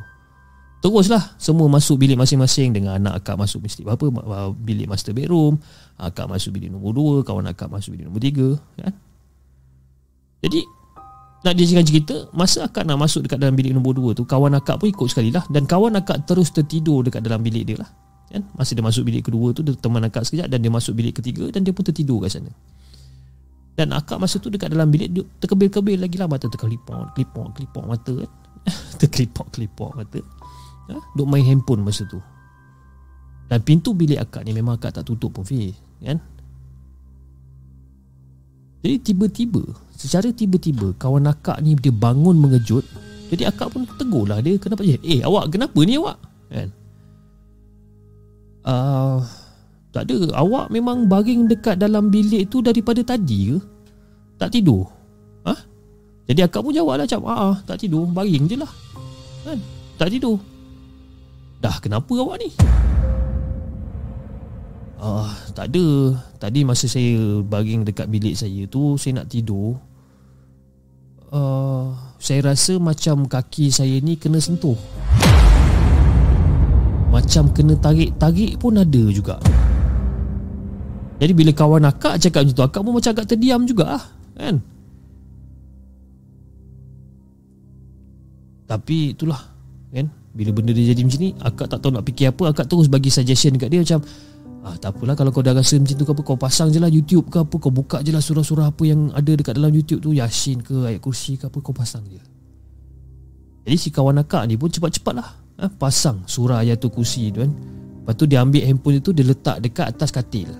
Teruslah semua masuk bilik masing-masing. Dengan anak akak masuk bilik apa, bilik master bedroom, akak masuk bilik nombor dua, kawan akak masuk bilik nombor tiga kan? Jadi nak dijadikan cerita, masa akak nak masuk dekat dalam bilik nombor dua tu, kawan akak pun ikut sekali lah. Dan kawan akak terus tertidur dekat dalam bilik dia lah kan? Masa dia masuk bilik kedua tu, dia teman akak sekejap, dan dia masuk bilik ketiga dan dia pun tertidur kat sana. Dan akak masa tu dekat dalam bilik, terkebil-kebil lagi lah mata, terkelipok, kelipok, kelipok mata kan? Terkelipok, kelipok mata ha? Duk main handphone masa tu. Dan pintu bilik akak ni memang akak tak tutup pun, Fiz kan? Jadi tiba-tiba, secara tiba-tiba kawan akak ni dia bangun mengejut. Jadi akak pun tegur lah dia, kenapa je? Eh awak kenapa ni awak? Kan? Uh, tak ada, awak memang baring dekat dalam bilik tu daripada tadi ke? Tak tidur? Ha? Jadi akak pun jawab lah macam, haa, tak tidur, baring je lah kan? Tak tidur. Dah kenapa awak ni? Ah, tak ada, tadi masa saya baring dekat bilik saya tu, saya nak tidur, uh, saya rasa macam kaki saya ni kena sentuh, macam kena tarik-tarik pun ada juga. Jadi bila kawan akak cakap macam tu, akak pun macam agak terdiam juga lah kan. Tapi itulah kan, bila benda dia jadi macam ni, akak tak tahu nak fikir apa. Akak terus bagi suggestion kat dia macam, ah, tak apalah kalau kau dah rasa macam tu ke apa, kau pasang je lah YouTube ke apa, kau buka je lah surah-surah apa yang ada dekat dalam YouTube tu, Yasin ke, ayat kursi ke apa, kau pasang je. Jadi si kawan akak ni pun cepat-cepat lah ha, pasang surah ayat kursi tu kan. Lepas tu dia ambil handphone tu, dia letak dekat atas katil.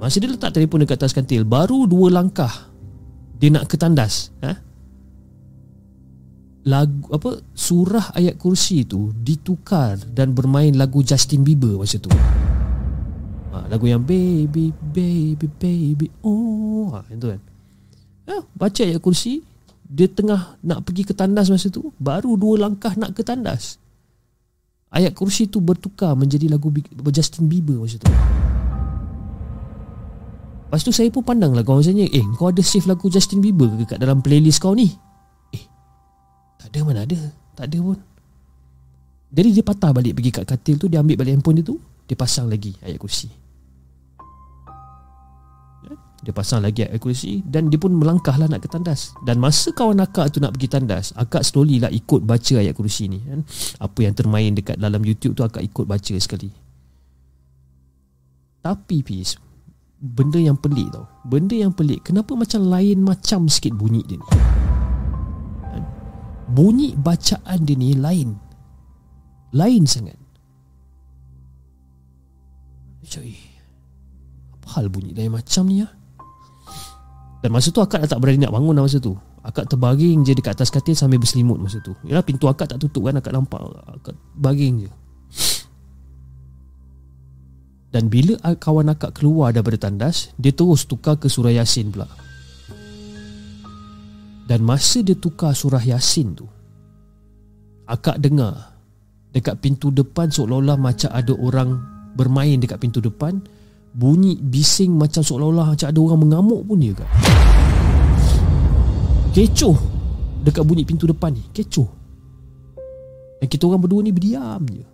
Masa dia letak telefon dekat atas katil, baru dua langkah dia nak ke tandas ha? Lagu apa, surah ayat kursi tu ditukar dan bermain lagu Justin Bieber masa tu ha, lagu yang baby baby baby oh ha, itu kan ha, baca ayat kursi. Dia tengah nak pergi ke tandas masa tu, baru dua langkah nak ke tandas, ayat kursi tu bertukar menjadi lagu Justin Bieber masa tu. Lepas tu saya pun pandang lah kau macamnya, eh kau ada save lagu Justin Bieber ke kat dalam playlist kau ni? Eh tak ada, mana ada, tak ada pun. Jadi dia patah balik pergi kat katil tu, dia ambil balik handphone dia tu, dia pasang lagi ayat kursi. Dia pasang lagi ayat kursi dan dia pun melangkah lah nak ke tandas. Dan masa kawan akak tu nak pergi tandas, akak slowly lah ikut baca ayat kursi ni kan? Apa yang termain dekat dalam YouTube tu akak ikut baca sekali. Tapi peace, benda yang pelik tau, benda yang pelik, kenapa macam lain macam sikit bunyi dia ni. Bunyi bacaan dia ni lain, lain sangat. Macam eh, apa hal bunyi lain macam ni lah. Dan masa tu akak dah tak berani nak bangun dah masa tu. Akak terbaring je dekat atas katil sambil berselimut masa tu. Yalah pintu akak tak tutup kan, akak nampak, akak baring je. Dan bila kawan akak keluar daripada tandas, dia terus tukar ke surah Yasin pula. Dan masa dia tukar surah Yasin tu, akak dengar dekat pintu depan seolah-olah macam ada orang bermain dekat pintu depan. Bunyi bising macam seolah-olah macam ada orang mengamuk pun dia Kak. Kecoh dekat bunyi pintu depan ni, kecoh. Dan kita orang berdua ni berdiam je.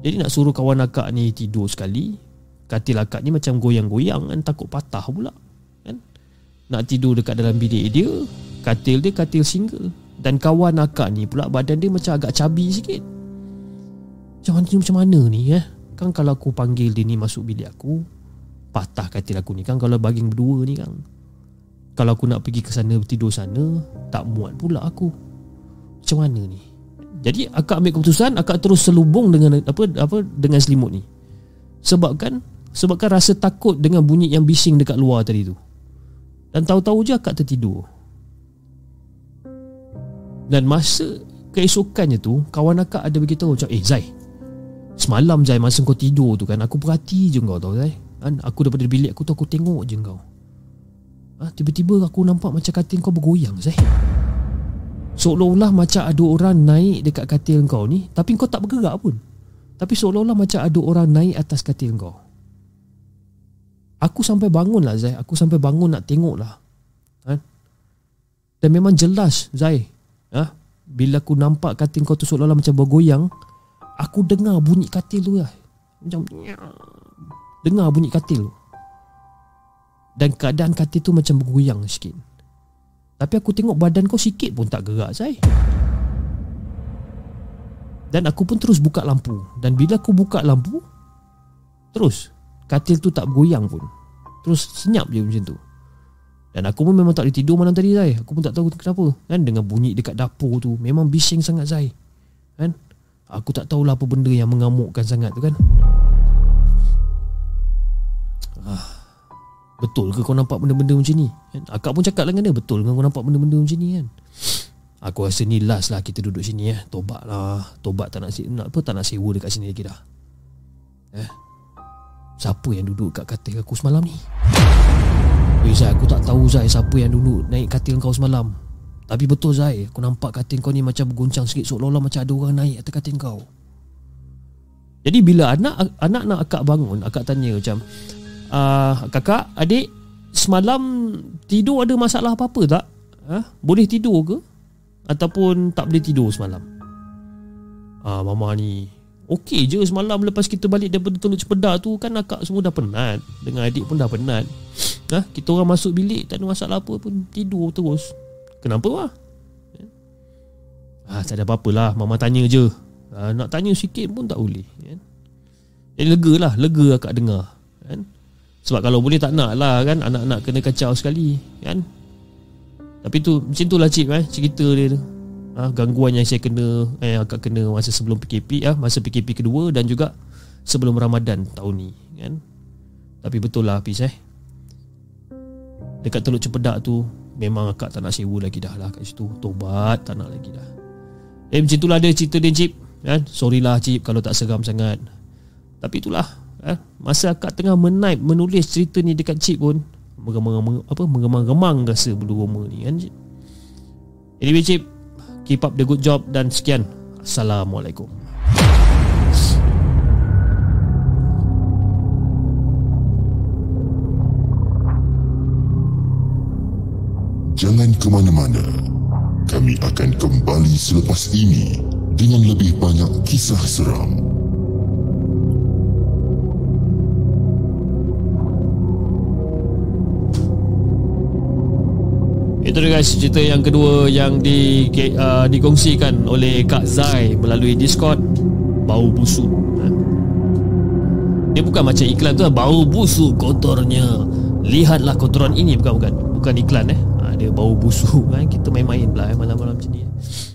Jadi nak suruh kawan akak ni tidur sekali, katil akak ni macam goyang-goyang kan, takut patah pula kan. Nak tidur dekat dalam bilik dia, katil dia katil single. Dan kawan akak ni pula badan dia macam agak cabi sikit. Macam mana, macam mana ni eh? Kan kalau aku panggil dia ni masuk bilik aku, patah katil aku ni kan. Kalau bagging berdua ni kan, kalau aku nak pergi ke sana tidur sana, tak muat pula aku. Macam mana ni? Jadi akak ambil keputusan, akak terus selubung dengan apa apa dengan selimut ni. Sebabkan sebabkan rasa takut dengan bunyi yang bising dekat luar tadi tu. Dan tahu-tahu je akak tertidur. Dan masa keesokannya tu, kawan akak ada beritahu macam, "Eh Zai, semalam Zai masa kau tidur tu kan, aku perhati je kau tau Zai kan? Aku daripada bilik aku tu aku tengok je kau ha, tiba-tiba aku nampak macam katil kau bergoyang Zai. Seolah-olah macam ada orang naik dekat katil kau ni, tapi kau tak bergerak pun. Tapi seolah-olah macam ada orang naik atas katil kau. Aku sampai bangun lah Zai, aku sampai bangun nak tengok lah ha? Dan memang jelas Zai ha? Bila aku nampak katil kau tu seolah-olah macam bergoyang, aku dengar bunyi katil tu lah. Macam dengar bunyi katil tu. Dan keadaan katil tu macam bergoyang sikit. Tapi aku tengok badan kau sikit pun tak gerak Zai. Dan aku pun terus buka lampu. Dan bila aku buka lampu, terus katil tu tak bergoyang pun. Terus senyap je macam tu. Dan aku pun memang tak boleh tidur malam tadi Zai. Aku pun tak tahu kenapa kan. Dengan bunyi dekat dapur tu, memang bising sangat Zai kan. Aku tak tahulah apa benda yang mengamukkan sangat tu kan. Ah, betul ke kau nampak benda-benda macam ni kan? Akak pun cakap dengan dia, betul ke kau nampak benda-benda macam ni kan? Aku rasa ni last lah kita duduk sini eh. Tobat lah, tobat tak nak, nak apa, tak nak sewa dekat sini lagi dah eh? Siapa yang duduk kat katil aku semalam ni? Eh Zai, aku tak tahu Zai siapa yang duduk naik katil kau semalam. Tapi betul Zai, aku nampak katil kau ni macam bergoncang sikit, seolah-olah macam ada orang naik atas katil kau. Jadi bila anak anak nak akak bangun, akak tanya macam, ah, kakak, adik, semalam tidur ada masalah apa-apa tak? Ha? Boleh tidur ke? Ataupun tak boleh tidur semalam? Ah, mama ni okey je semalam, lepas kita balik daripada Teluk Cempedak tu kan, akak semua dah penat, dengan adik pun dah penat. Ha? Kita orang masuk bilik, tak ada masalah apa pun, tidur terus. Kenapa lah? Ah, tak ada apa-apa lah, mama tanya je. Ah, nak tanya sikit pun tak boleh. Jadi lega lah, lega akak dengar kan? Sebab kalau boleh tak nak lah kan, anak-anak kena kacau sekali kan? Tapi tu, macam tu lah cik eh, cerita dia tu ah, gangguan yang saya kena, eh, akak kena masa sebelum P K P ah, masa P K P kedua dan juga sebelum Ramadan tahun ni kan? Tapi betul lah Hafiz eh, dekat Teluk Cempedak tu memang akak tak nak sewa lagi dah lah kat situ. Tobat, tak nak lagi dah. Eh, macam itulah dia cerita dia cip kan? Sorry lah cip kalau tak seram sangat. Tapi itulah kan? Masa akak tengah menaip menulis cerita ni dekat cip pun mengemang, apa, mengemang-gemang rasa bulu roma ni kan cip. Anyway cip, keep up the good job dan sekian. Assalamualaikum. Jangan ke mana-mana. Kami akan kembali selepas ini dengan lebih banyak kisah seram. Itu dia guys, cerita yang kedua yang di, uh, dikongsikan oleh Kak Zai melalui Discord. Bau busuk. Dia bukan macam iklan tu, bau busuk kotornya. Lihatlah kotoran ini, bukan bukan. Bukan iklan eh. Dia bau busuk kan, kita main-main pula eh, malam-malam macam ni.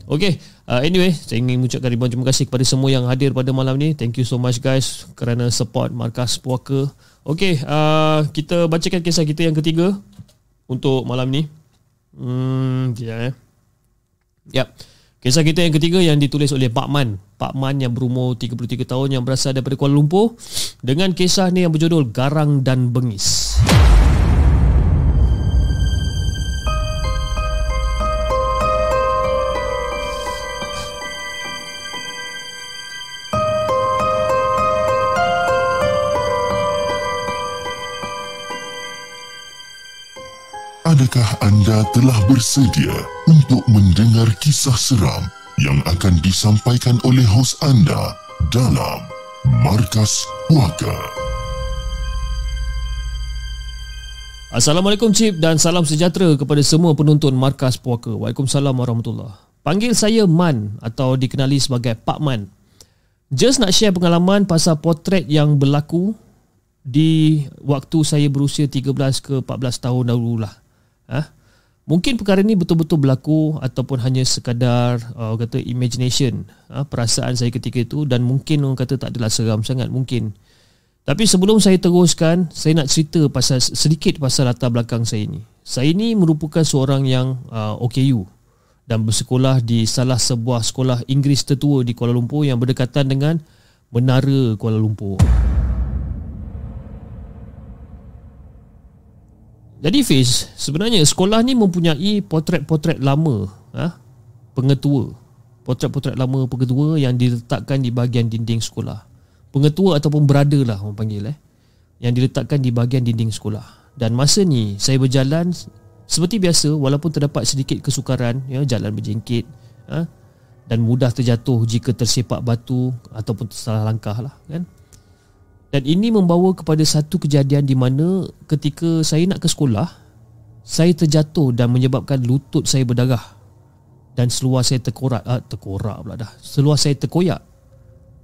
Okay, uh, anyway, saya ingin mengucapkan ribuan terima kasih kepada semua yang hadir pada malam ni. Thank you so much guys kerana support Markas Puaka. Okay, uh, kita bacakan kisah kita yang ketiga untuk malam ni. Hmm, ya. Eh. Yap. Kisah kita yang ketiga yang ditulis oleh Pak Man. Pak Man yang berumur tiga puluh tiga tahun yang berasal daripada Kuala Lumpur dengan kisah ni yang berjudul Garang dan Bengis. Adakah anda telah bersedia untuk mendengar kisah seram yang akan disampaikan oleh hos anda dalam Markas Puaka? Assalamualaikum Cip dan salam sejahtera kepada semua penonton Markas Puaka. Waalaikumsalam warahmatullahi. Panggil saya Man atau dikenali sebagai Pak Man. Just nak share pengalaman pasal potret yang berlaku di waktu saya berusia tiga belas ke empat belas tahun dahululah. Ha? Mungkin perkara ni betul-betul berlaku ataupun hanya sekadar uh, kata imagination, ha? Perasaan saya ketika itu, dan mungkin orang kata tak adalah seram sangat mungkin. Tapi sebelum saya teruskan, saya nak cerita pasal sedikit pasal latar belakang saya ni. Saya ni merupakan seorang yang uh, O K U dan bersekolah di salah sebuah sekolah Inggeris tertua di Kuala Lumpur yang berdekatan dengan Menara Kuala Lumpur. Jadi Fiz, sebenarnya sekolah ni mempunyai potret-potret lama, ha? Pengetua. Potret-potret lama pengetua yang diletakkan di bahagian dinding sekolah. Pengetua ataupun berada lah orang panggil, eh? Yang diletakkan di bahagian dinding sekolah. Dan masa ni saya berjalan seperti biasa walaupun terdapat sedikit kesukaran, ya, jalan berjengkit, ha? Dan mudah terjatuh jika tersepak batu ataupun salah langkah lah, kan? Dan ini membawa kepada satu kejadian di mana ketika saya nak ke sekolah, saya terjatuh dan menyebabkan lutut saya berdarah dan seluar saya terkorak, ah, terkorak pula dah. Seluar saya terkoyak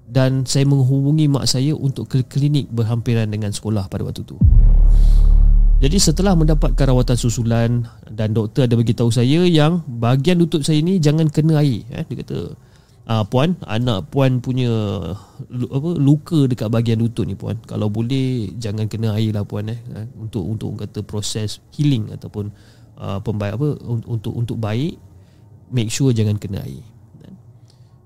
dan saya menghubungi mak saya untuk ke klinik berhampiran dengan sekolah pada waktu tu. Jadi setelah mendapatkan rawatan susulan dan doktor ada beritahu saya yang bahagian lutut saya ni jangan kena air, eh, dia kata. Ah, puan, anak puan punya apa, luka dekat bahagian lutut ni puan. Kalau boleh jangan kena air lah puan, eh, untuk untuk kata proses healing ataupun uh, pembaik apa untuk untuk baik, make sure jangan kena air.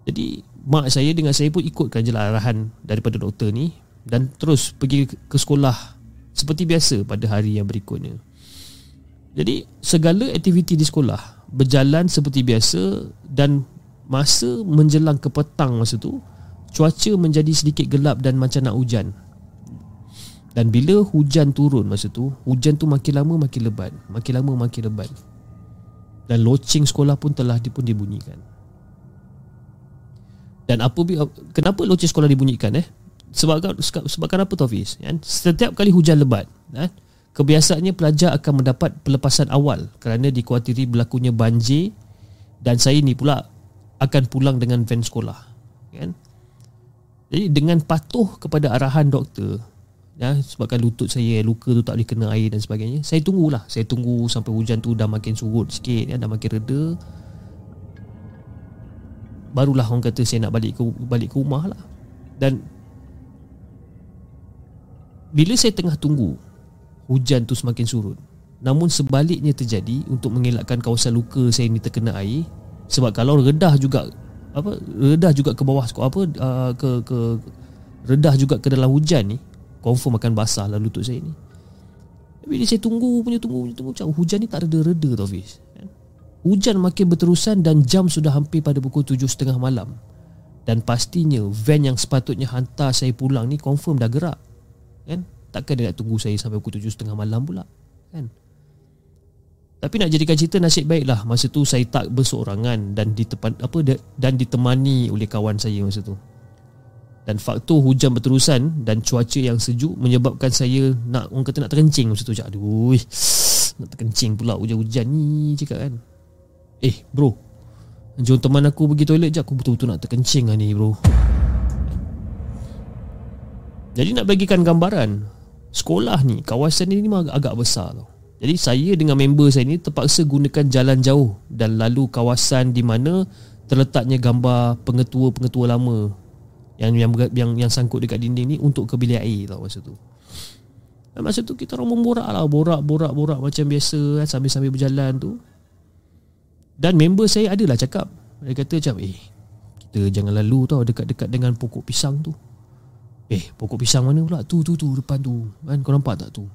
Jadi mak saya dengan saya pun ikutkan je lah arahan daripada doktor ni dan terus pergi ke sekolah seperti biasa pada hari yang berikutnya. Jadi segala aktiviti di sekolah berjalan seperti biasa dan masa menjelang ke petang masa tu, cuaca menjadi sedikit gelap dan macam nak hujan. Dan bila hujan turun masa tu, hujan tu makin lama makin lebat, makin lama makin lebat. Dan loceng sekolah pun telah pun dibunyikan. Dan apa, kenapa loceng sekolah dibunyikan, eh? Sebab sebabkan apa tu Hafiz? Setiap kali hujan lebat, eh, kebiasaannya pelajar akan mendapat pelepasan awal kerana dikuatiri berlakunya banjir. Dan saya ni pula akan pulang dengan van sekolah, kan? Jadi dengan patuh kepada arahan doktor, ya, sebabkan lutut saya luka tu tak boleh kena air dan sebagainya, saya tunggulah. Saya tunggu sampai hujan tu dah makin surut sikit, ya, dah makin reda, barulah orang kata saya nak balik ke, balik ke rumah lah. Dan bila saya tengah tunggu, hujan tu semakin surut. Namun sebaliknya terjadi untuk mengelakkan kawasan luka saya ni terkena air. Sebab kalau redah juga apa redah juga ke bawah apa uh, ke ke redah juga ke dalam hujan ni, confirm akan basah lah lutut saya ni. Bila saya tunggu punya tunggu punya tunggu macam hujan ni tak reda-reda tau Fiz. Hujan makin berterusan dan jam sudah hampir pada pukul tujuh tiga puluh malam. Dan pastinya van yang sepatutnya hantar saya pulang ni confirm dah gerak, kan? Takkan dia nak tunggu saya sampai pukul tujuh tiga puluh malam pula, kan? Tapi nak jadikan cerita, nasib baiklah masa tu saya tak berseorangan dan ditepan, apa dan ditemani oleh kawan saya masa tu. Dan faktor hujan berterusan dan cuaca yang sejuk menyebabkan saya nak orang kata nak terkencing masa tu. Cak, aduh, nak terkencing pula hujan-hujan ni cakap, kan. Eh bro, jom teman aku pergi toilet je, aku betul-betul nak terkencing lah ni bro. Jadi nak bagikan gambaran, sekolah ni kawasan ni memang agak besar tau. Jadi saya dengan member saya ni terpaksa gunakan jalan jauh dan lalu kawasan di mana terletaknya gambar pengetua-pengetua lama yang yang yang, yang sangkut dekat dinding ni untuk ke bilik air tau masa tu. Dan masa tu kita orang memborak lah, borak-borak-borak macam biasa, kan, sambil-sambil berjalan tu. Dan member saya adalah cakap, dia kata macam, eh, kita jangan lalu tau dekat-dekat dengan pokok pisang tu. Eh, pokok pisang mana pula? Tu, tu, tu, depan tu, kan, kau nampak tak tu?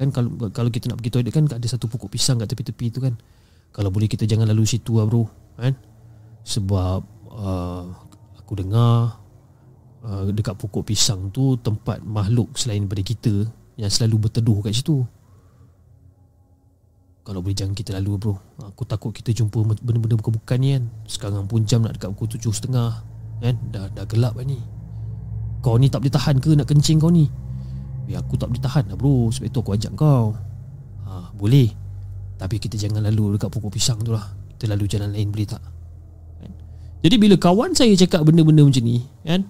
Kan kalau kalau kita nak pergi toilet kan ada satu pokok pisang kat tepi-tepi tu, kan. Kalau boleh kita jangan lalu situ lah bro, kan. Sebab uh, aku dengar uh, dekat pokok pisang tu tempat makhluk selain daripada kita yang selalu berteduh kat situ. Kalau boleh jangan kita lalu bro. Aku takut kita jumpa benda-benda bukan-bukannya kan. Sekarang pun jam nak dekat pukul tujuh setengah kan. Dah, dah gelap kan ni. Kau ni tak boleh tahan ke nak kencing kau ni? Eh, aku tak boleh tahan lah bro. Sebab itu aku ajak kau. Ha, boleh. Tapi kita jangan lalu dekat pokok pisang tu lah. Kita lalu jalan lain boleh tak kan? Jadi bila kawan saya cakap benda-benda macam ni kan,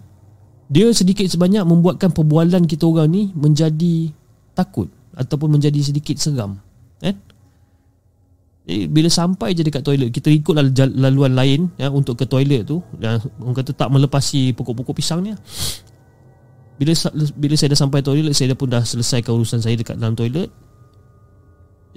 dia sedikit sebanyak membuatkan perbualan kita orang ni menjadi takut ataupun menjadi sedikit seram kan. Jadi bila sampai je dekat toilet, kita ikut laluan lain ya, untuk ke toilet tu. Dan orang kata tak melepasi pokok-pokok pisang ni. Bila bila saya dah sampai toilet, saya dah pun dah selesaikan urusan saya dekat dalam toilet.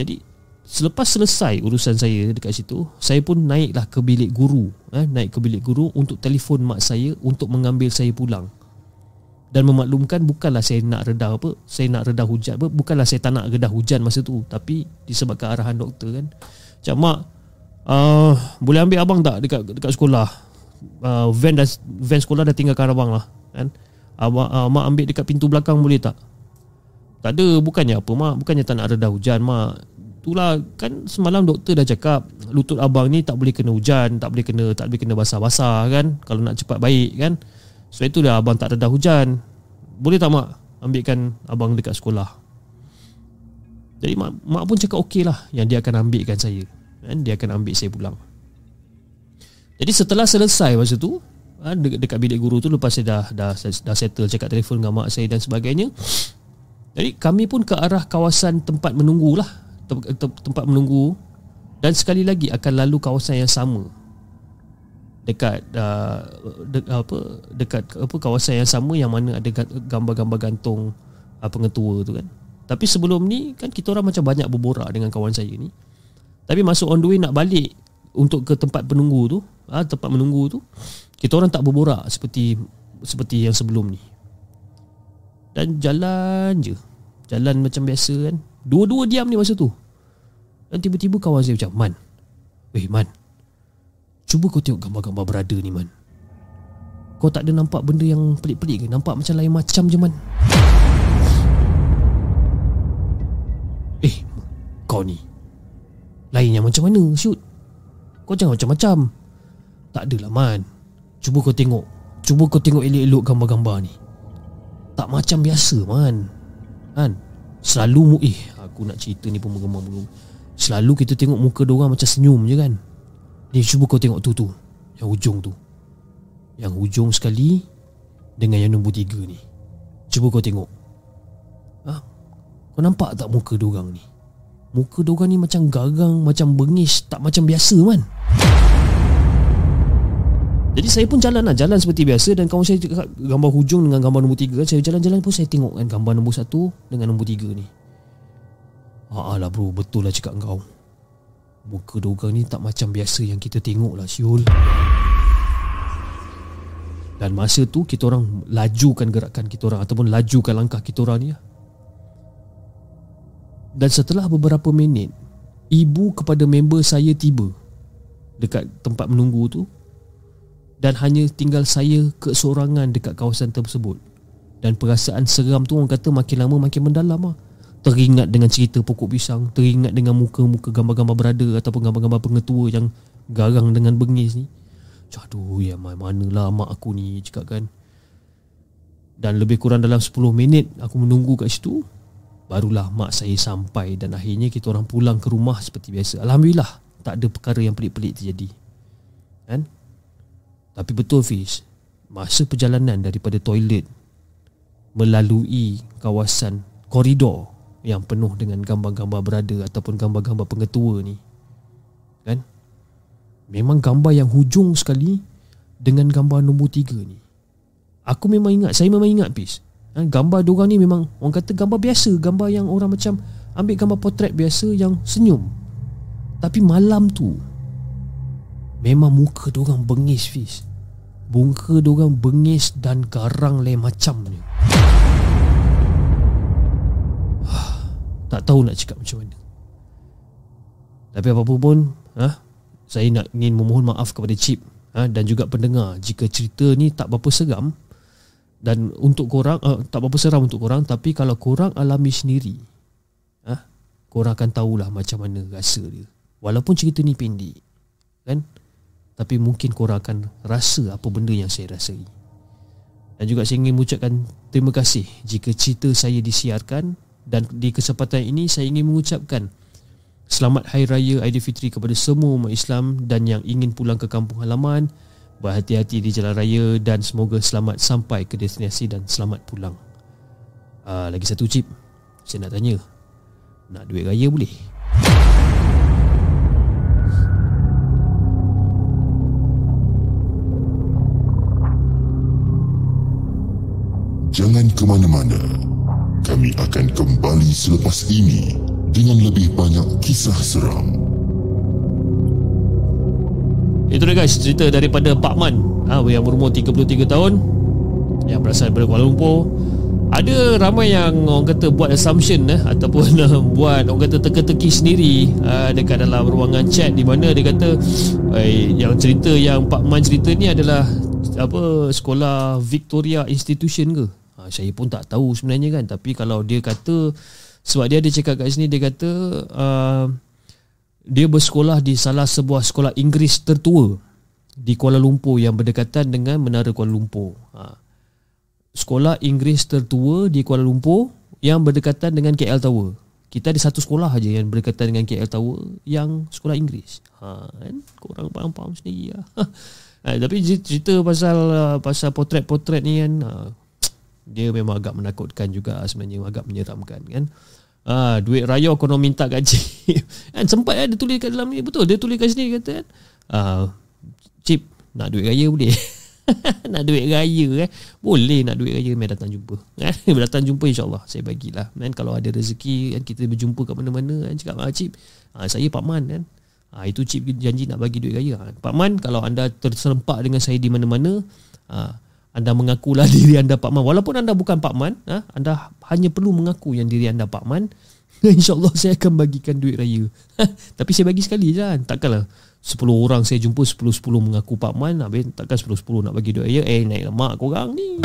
Jadi selepas selesai urusan saya dekat situ, saya pun naiklah ke bilik guru, eh, naik ke bilik guru untuk telefon mak saya untuk mengambil saya pulang. Dan memaklumkan bukanlah saya nak reda apa, saya nak reda hujan apa, bukanlah saya tak nak reda hujan masa tu, tapi disebabkan arahan doktor kan. Macam mak, uh, boleh ambil abang tak dekat dekat sekolah? Uh, van dah, van sekolah dah tinggalkan abang lah kan. Abang, uh, mak ambil dekat pintu belakang boleh tak? Tak ada, bukannya apa mak, bukannya tak nak reda hujan mak. Itulah kan, semalam doktor dah cakap lutut abang ni tak boleh kena hujan, tak boleh kena tak boleh kena basah-basah kan, kalau nak cepat baik kan. Sebab itu dah abang tak reda hujan. Boleh tak mak ambilkan abang dekat sekolah? Jadi mak, mak pun cakap okey lah, yang dia akan ambilkan saya kan, dia akan ambil saya pulang. Jadi setelah selesai masa tu dekat bilik guru tu, lepas saya dah, dah, dah settle cakap telefon dengan mak saya dan sebagainya, jadi kami pun ke arah kawasan tempat menunggu lah, tempat menunggu. Dan sekali lagi akan lalu kawasan yang sama dekat uh, de, apa dekat apa kawasan yang sama yang mana ada gambar-gambar gantung uh, pengetua tu kan. Tapi sebelum ni kan kita orang macam banyak berborak dengan kawan saya ni. Tapi masuk on the way nak balik untuk ke tempat penunggu tu, uh, tempat menunggu tu, kita orang tak berborak seperti seperti yang sebelum ni. Dan jalan je, jalan macam biasa kan. Dua-dua diam ni masa tu. Dan tiba-tiba kawan saya macam, Man, weh Man, cuba kau tengok gambar-gambar berada ni Man. Kau tak ada nampak benda yang pelik-pelik ke? Nampak macam lain macam je Man. Eh, kau ni lain yang macam mana shoot? Kau jangan macam-macam. Tak adalah Man, cuba kau tengok, cuba kau tengok elok-elok gambar-gambar ni. Tak macam biasa Man. Kan? Selalu eh aku nak cerita ni pun menggemam-gemam. Selalu kita tengok muka diorang macam senyum je kan. Ni cuba kau tengok tu tu, yang hujung tu. Yang hujung sekali dengan yang nombor tiga ni. Cuba kau tengok. Ha? Kau nampak tak muka diorang ni? Muka diorang ni macam garang, macam bengis, tak macam biasa Man. Jadi saya pun jalan lah, jalan seperti biasa. Dan kawan saya cakap gambar hujung dengan gambar nombor tiga kan. Saya jalan-jalan pun saya tengok kan gambar nombor satu dengan nombor tiga ni. Haa lah bro, betul lah cakap kau, muka dorang ni tak macam biasa yang kita tengok lah siul. Dan masa tu kita orang lajukan gerakan kita orang ataupun lajukan langkah kita orang ni. Dan setelah beberapa minit, ibu kepada member saya tiba dekat tempat menunggu tu. Dan hanya tinggal saya keseorangan dekat kawasan tersebut. Dan perasaan seram tu orang kata makin lama makin mendalam lah. Teringat dengan cerita pokok pisang, teringat dengan muka-muka gambar-gambar berada ataupun gambar-gambar pengetua yang garang dengan bengis ni. Aduh ya man, manalah mak aku ni cakap kan. Dan lebih kurang dalam sepuluh minit aku menunggu kat situ, barulah mak saya sampai. Dan akhirnya kita orang pulang ke rumah seperti biasa. Alhamdulillah tak ada perkara yang pelik-pelik terjadi kan. Tapi betul Fiz, masa perjalanan daripada toilet melalui kawasan koridor yang penuh dengan gambar-gambar berada ataupun gambar-gambar pengetua ni kan, memang gambar yang hujung sekali dengan gambar nombor tiga ni, aku memang ingat, saya memang ingat Fiz kan, gambar diorang ni memang orang kata gambar biasa, gambar yang orang macam ambil gambar potret biasa yang senyum. Tapi malam tu memang muka diorang bengis Fiz. Muka diorang bengis dan garang lain macam ni. Tak tahu nak cakap macam mana. Tapi apa-apa pun ha, saya nak ingin memohon maaf kepada Cip ha, dan juga pendengar jika cerita ni tak berapa seram. Dan untuk korang, uh, tak berapa seram untuk korang. Tapi kalau korang alami sendiri ha, korang akan tahulah macam mana rasa dia. Walaupun cerita ni pendek, kan, tapi mungkin korang akan rasa apa benda yang saya rasai. Dan juga saya ingin mengucapkan terima kasih jika cerita saya disiarkan. Dan di kesempatan ini saya ingin mengucapkan selamat Hari Raya Aidilfitri kepada semua umat Islam dan yang ingin pulang ke kampung halaman. Berhati-hati di jalan raya dan semoga selamat sampai ke destinasi dan selamat pulang. Uh, lagi satu cip, saya nak tanya, nak duit raya boleh? Jangan ke mana-mana. Kami akan kembali selepas ini dengan lebih banyak kisah seram. Itu dia guys, cerita daripada Pak Man ha, yang berumur tiga puluh tiga tahun, yang berasal dari Kuala Lumpur. Ada ramai yang orang kata buat assumption eh, ataupun uh, buat orang kata teka-teki sendiri uh, dekat dalam ruangan chat, di mana dia kata yang cerita yang Pak Man cerita ni adalah apa, sekolah Victoria Institution ke? Ha, saya pun tak tahu sebenarnya kan, tapi kalau dia kata, sebab dia ada cakap kat sini, dia kata uh, dia bersekolah di salah sebuah sekolah Inggeris tertua di Kuala Lumpur yang berdekatan dengan Menara Kuala Lumpur. Ha, sekolah Inggeris tertua di Kuala Lumpur yang berdekatan dengan K L Tower. Kita ada satu sekolah aja yang berdekatan dengan K L Tower, yang sekolah Inggeris. Ha, kan? Korang faham-faham sendiri lah. Ha, tapi cerita pasal pasal potret-potret ni kan, ha, dia memang agak menakutkan juga sebenarnya, agak menyeramkan kan. Ha, duit raya kau nak minta gaji. Kan sempat eh, dia tulis kat dalam ni, betul dia tulis kat sini kata kan. Ha, cip, nak duit raya boleh? Nak duit raya eh? Boleh nak duit raya, main datang jumpa. Datang jumpa insyaAllah, saya bagilah kan. Kalau ada rezeki kan, kita berjumpa kat mana-mana kan. Cakap, ah, cip, ah, saya Pak Man kan, ah, itu cip janji nak bagi duit raya. Pak Man, kalau anda terserempak dengan saya di mana-mana, ah, anda mengakulah diri anda Pak Man. Walaupun anda bukan Pak Man, ah, anda hanya perlu mengaku yang diri anda Pak Man. InsyaAllah saya akan bagikan duit raya. Tapi saya bagi sekali je kan. Takkanlah sepuluh orang saya jumpa, sepuluh-sepuluh mengaku Pak Man. Habis takkan sepuluh-sepuluh nak bagi duit raya. Eh, naik lemak korang ni.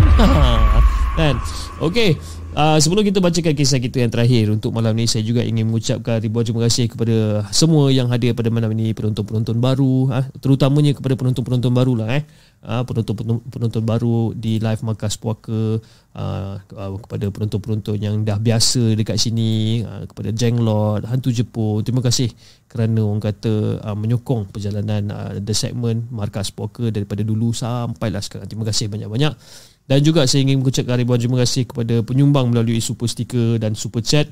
Kan? Okey, uh, sebelum kita bacakan kisah kita yang terakhir untuk malam ni, saya juga ingin mengucapkan ribuan terima kasih kepada semua yang hadir pada malam ini. Penonton-penonton baru, ha? Terutamanya kepada penonton-penonton baru lah eh. Uh, penonton-penonton baru di live Markas Puaka, uh, uh, kepada penonton-penonton yang dah biasa dekat sini, uh, kepada Jeng Lord, Hantu Jepun, terima kasih kerana orang kata uh, menyokong perjalanan uh, The Segment Markas Puaka daripada dulu sampailah sekarang. Terima kasih banyak-banyak. Dan juga saya ingin mengucapkan ribuan terima kasih kepada penyumbang melalui super sticker dan super chat.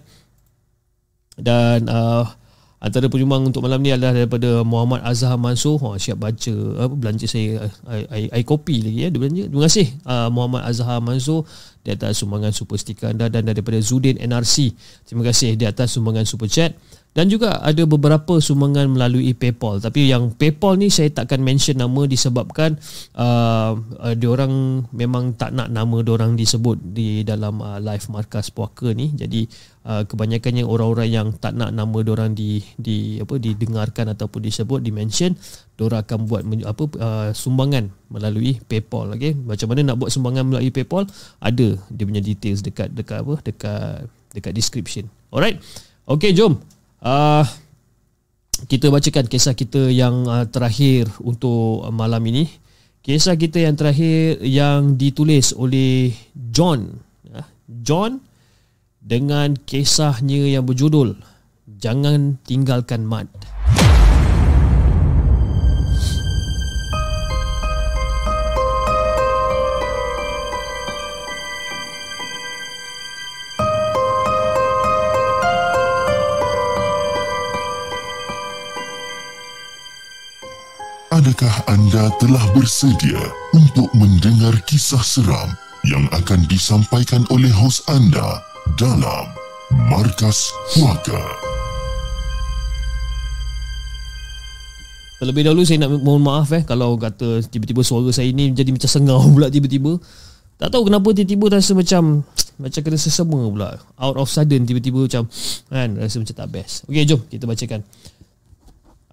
Dan uh, antara penyumbang untuk malam ni adalah daripada Muhammad Azhar Mansur. Ha, siap baca apa, belanja saya, I copy lagi ya, dia belanja. Terima kasih uh, Muhammad Azhar Mansur di atas sumbangan super stiker anda. Dan daripada Zudin N R C, terima kasih di atas sumbangan super chat. Dan juga ada beberapa sumbangan melalui PayPal. Tapi yang PayPal ni saya takkan mention nama disebabkan uh, uh, diorang memang tak nak nama diorang disebut di dalam uh, live Markas Puaka ni. Jadi uh, kebanyakannya orang-orang yang tak nak nama diorang di di apa didengarkan ataupun disebut, di-mention, diorang akan buat apa uh, sumbangan melalui PayPal. Okey, macam mana nak buat sumbangan melalui PayPal? Ada dia punya details dekat dekat apa dekat dekat description. Alright. Okey, jom. Uh, kita bacakan kisah kita yang uh, terakhir untuk uh, malam ini. Kisah kita yang terakhir yang ditulis oleh John. Uh, John dengan kisahnya yang berjudul Jangan Tinggalkan Mat. Adakah anda telah bersedia untuk mendengar kisah seram yang akan disampaikan oleh hos anda dalam Markas Puaka? Terlebih dahulu saya nak mohon maaf eh, kalau kata tiba-tiba suara saya ni jadi macam sengau pula tiba-tiba. Tak tahu kenapa tiba-tiba rasa macam macam kena sesama pula. Out of sudden tiba-tiba macam kan, rasa macam tak best. Okey, jom kita bacakan.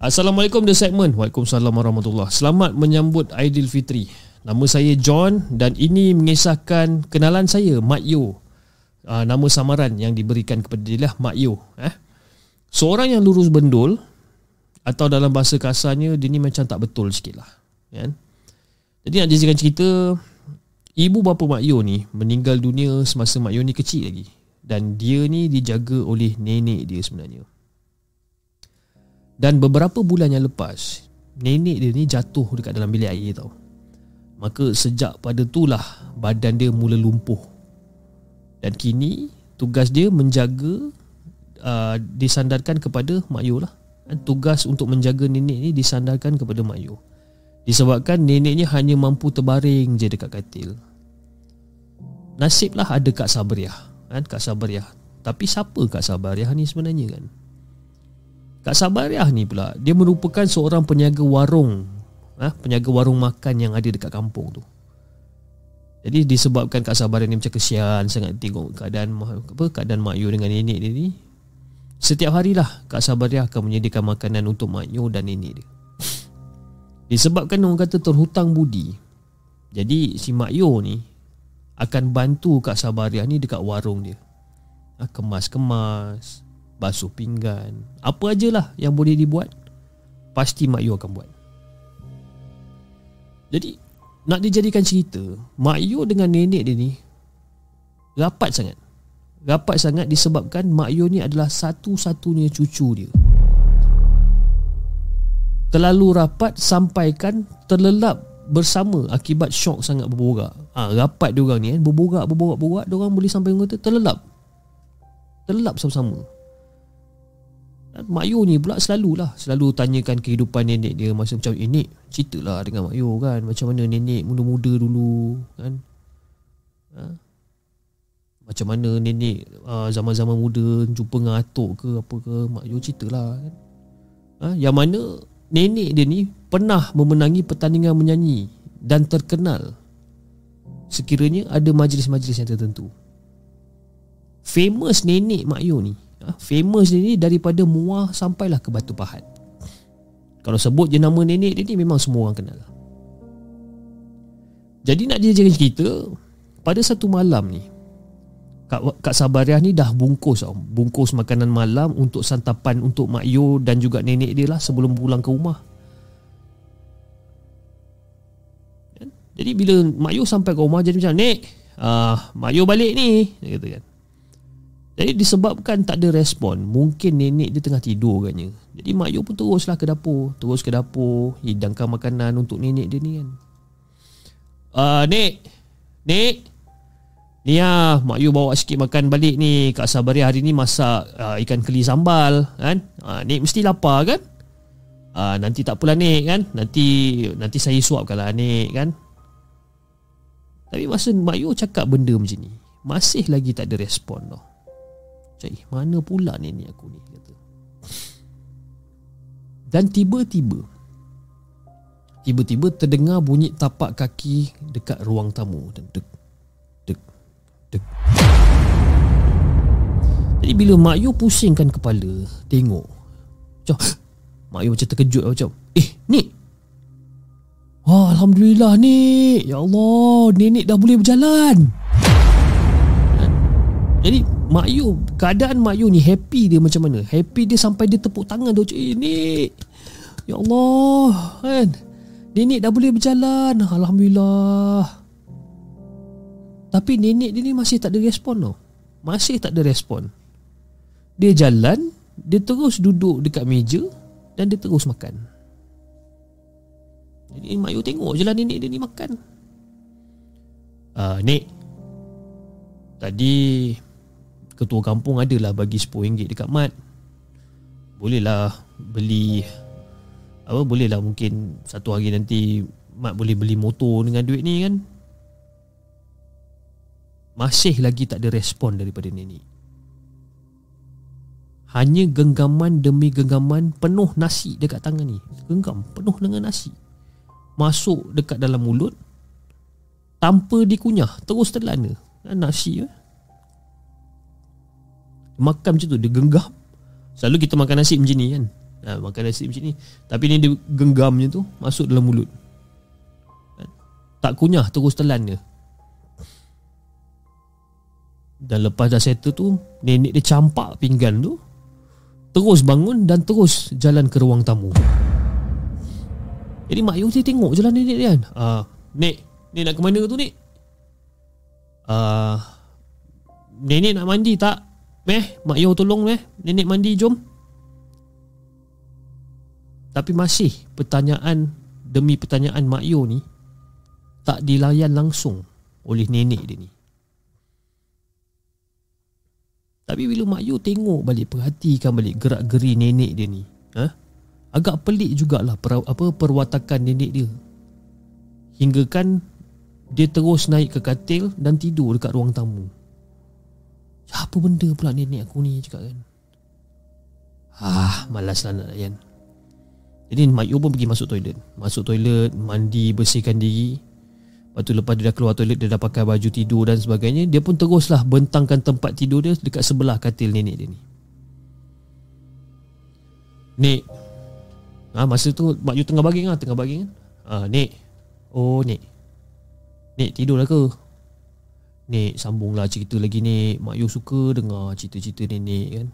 Assalamualaikum The Segment. Waalaikumsalam warahmatullahi. Selamat menyambut Aidilfitri. Nama saya John dan ini mengisahkan kenalan saya Makyo. Uh, nama samaran yang diberikan kepada dia lah Makyo. Eh? Seorang yang lurus bendul, atau dalam bahasa kasarnya, dia ni macam tak betul sikit lah, kan? Jadi nak jadikan cerita, ibu bapa Makyo ni meninggal dunia semasa Makyo ni kecil lagi, dan dia ni dijaga oleh nenek dia sebenarnya. Dan beberapa bulan yang lepas, nenek dia ni jatuh dekat dalam bilik air tau. Maka sejak pada itulah badan dia mula lumpuh. Dan kini tugas dia menjaga, uh, disandarkan kepada Makyo lah. Tugas untuk menjaga nenek ni disandarkan kepada Makyo, disebabkan neneknya hanya mampu terbaring je dekat katil. Nasiblah ada Kak Sabariah, kan? Kak Sabariah. Tapi siapa Kak Sabariah ni sebenarnya, kan? Kak Sabariah ni pula, dia merupakan seorang penjaga warung, ha? Penjaga warung makan yang ada dekat kampung tu. Jadi disebabkan Kak Sabariah ni macam kesian sangat tengok keadaan apa, keadaan Makyo dengan nenek dia ni, setiap harilah Kak Sabariah akan menyediakan makanan untuk Makyo dan nenek dia. Disebabkan orang kata terhutang budi, jadi si Makyo ni akan bantu Kak Sabariah ni dekat warung dia, ha, kemas-kemas, basuh pinggan, apa ajalah yang boleh dibuat, pasti Makyo akan buat. Jadi nak dijadikan cerita, Makyo dengan nenek dia ni rapat sangat. Rapat sangat disebabkan Makyo ni adalah satu-satunya cucu dia. Terlalu rapat sampaikan terlelap bersama akibat syok sangat berborak. Ah, ha, rapat dia orang ni kan, berborak berborak berborak, dia orang boleh sampai kata terlelap. Terlelap sama-sama. Dan Makyo ni pula selalulah selalu tanyakan kehidupan nenek dia, masa macam ini, ceritalah dengan Makyo kan, macam mana nenek muda-muda dulu kan. Ha? Macam mana nenek aa, zaman-zaman muda jumpa dengan atuk ke apa ke, Makyo ceritalah kan. Ha? Yang mana nenek dia ni pernah memenangi pertandingan menyanyi dan terkenal sekiranya ada majlis-majlis yang tertentu. Famous nenek Makyo ni, ha? Famous dia ni daripada Muar sampailah ke Batu Pahat. Kalau sebut je nama nenek dia ni, memang semua orang kenal. Jadi nak dijadikan cerita, pada satu malam ni Kak, Kak Sabariah ni dah bungkus bungkus makanan malam untuk santapan untuk Makyo dan juga nenek dia lah sebelum pulang ke rumah. Jadi bila Makyo sampai ke rumah, jadi macam, "Nek, ah, Makyo balik ni," dia kata kan. Jadi disebabkan tak ada respon, mungkin nenek dia tengah tidur agaknya. Jadi Makyo pun teruslah ke dapur, terus ke dapur hidangkan makanan untuk nenek dia ni kan. "Ah, Nek, Nek ni ah, Makyo bawa sikit makan balik ni. Kak Sabariah hari ni masak uh, ikan keli sambal kan. Uh, Nek mesti lapar kan? Uh, nanti tak apalah Nek kan. Nanti nanti saya suapkan lah Nek kan." Tapi masa Makyo cakap benda macam ni, masih lagi tak ada respon tau. Macam, eh, mana pula nenek aku ni, kata. Dan tiba-tiba Tiba-tiba terdengar bunyi tapak kaki dekat ruang tamu. Dan dek, jadi bila Makyo pusingkan kepala tengok, macam Makyo macam terkejut, macam, "Eh, Nik, oh, Alhamdulillah Nik, ya Allah, nenek dah boleh berjalan." Jadi Makyo, keadaan Makyo ni happy dia macam mana? Happy dia sampai dia tepuk tangan dia, "Eh, Nik, ya Allah kan, nenek dah boleh berjalan, Alhamdulillah." Tapi nenek dia ni masih tak ada respon tau. Masih tak ada respon. Dia jalan, dia terus duduk dekat meja dan dia terus makan. Jadi Makyo tengok je lah nenek dia ni makan. "Ah, Nek, tadi ketua kampung adalah bagi sepuluh ringgit dekat Mat. Bolehlah beli apa, bolehlah mungkin satu hari nanti Mat boleh beli motor dengan duit ni kan?" Masih lagi tak ada respon daripada nenek. Hanya genggaman demi genggaman penuh nasi dekat tangan ni. Genggam penuh dengan nasi, masuk dekat dalam mulut tanpa dikunyah, terus terlana nasi. Makan macam tu, dia genggam. Selalu kita makan nasi macam ni kan, ha, makan nasi macam ni. Tapi ni dia genggam macam tu, masuk dalam mulut, tak kunyah, terus terlana. Dan lepas dah settle tu, nenek dia campak pinggan tu, terus bangun dan terus jalan ke ruang tamu. Jadi Makyo dia tengok je lah nenek dia kan, uh, Nek, Nek nak ke mana tu Nek? Uh, nenek nak mandi tak? Meh, Makyo tolong meh, nenek mandi jom. Tapi masih pertanyaan demi pertanyaan Makyo ni tak dilayan langsung oleh nenek dia ni. Tapi bila Makyo tengok balik, perhatikan balik gerak-geri nenek dia ni, ha? Agak pelik jugalah per, apa, perwatakan nenek dia. Hingga kan dia terus naik ke katil dan tidur dekat ruang tamu. Apa benda pula nenek aku ni cakap kan. Ah, malaslah nak layan. Jadi Makyo pun pergi masuk toilet. Masuk toilet, mandi, bersihkan diri. Lepas tu lepas dia dah keluar toilet, dia dah pakai baju tidur dan sebagainya, dia pun teruslah bentangkan tempat tidur dia dekat sebelah katil nenek dia ni. Nek, ha, masa tu Makyo tengah baring lah, tengah baring kan. Ha, Nek, oh Nek, Nek tidur lah ke? Nek, sambunglah cerita lagi Nek. Makyo suka dengar cerita-cerita nenek kan.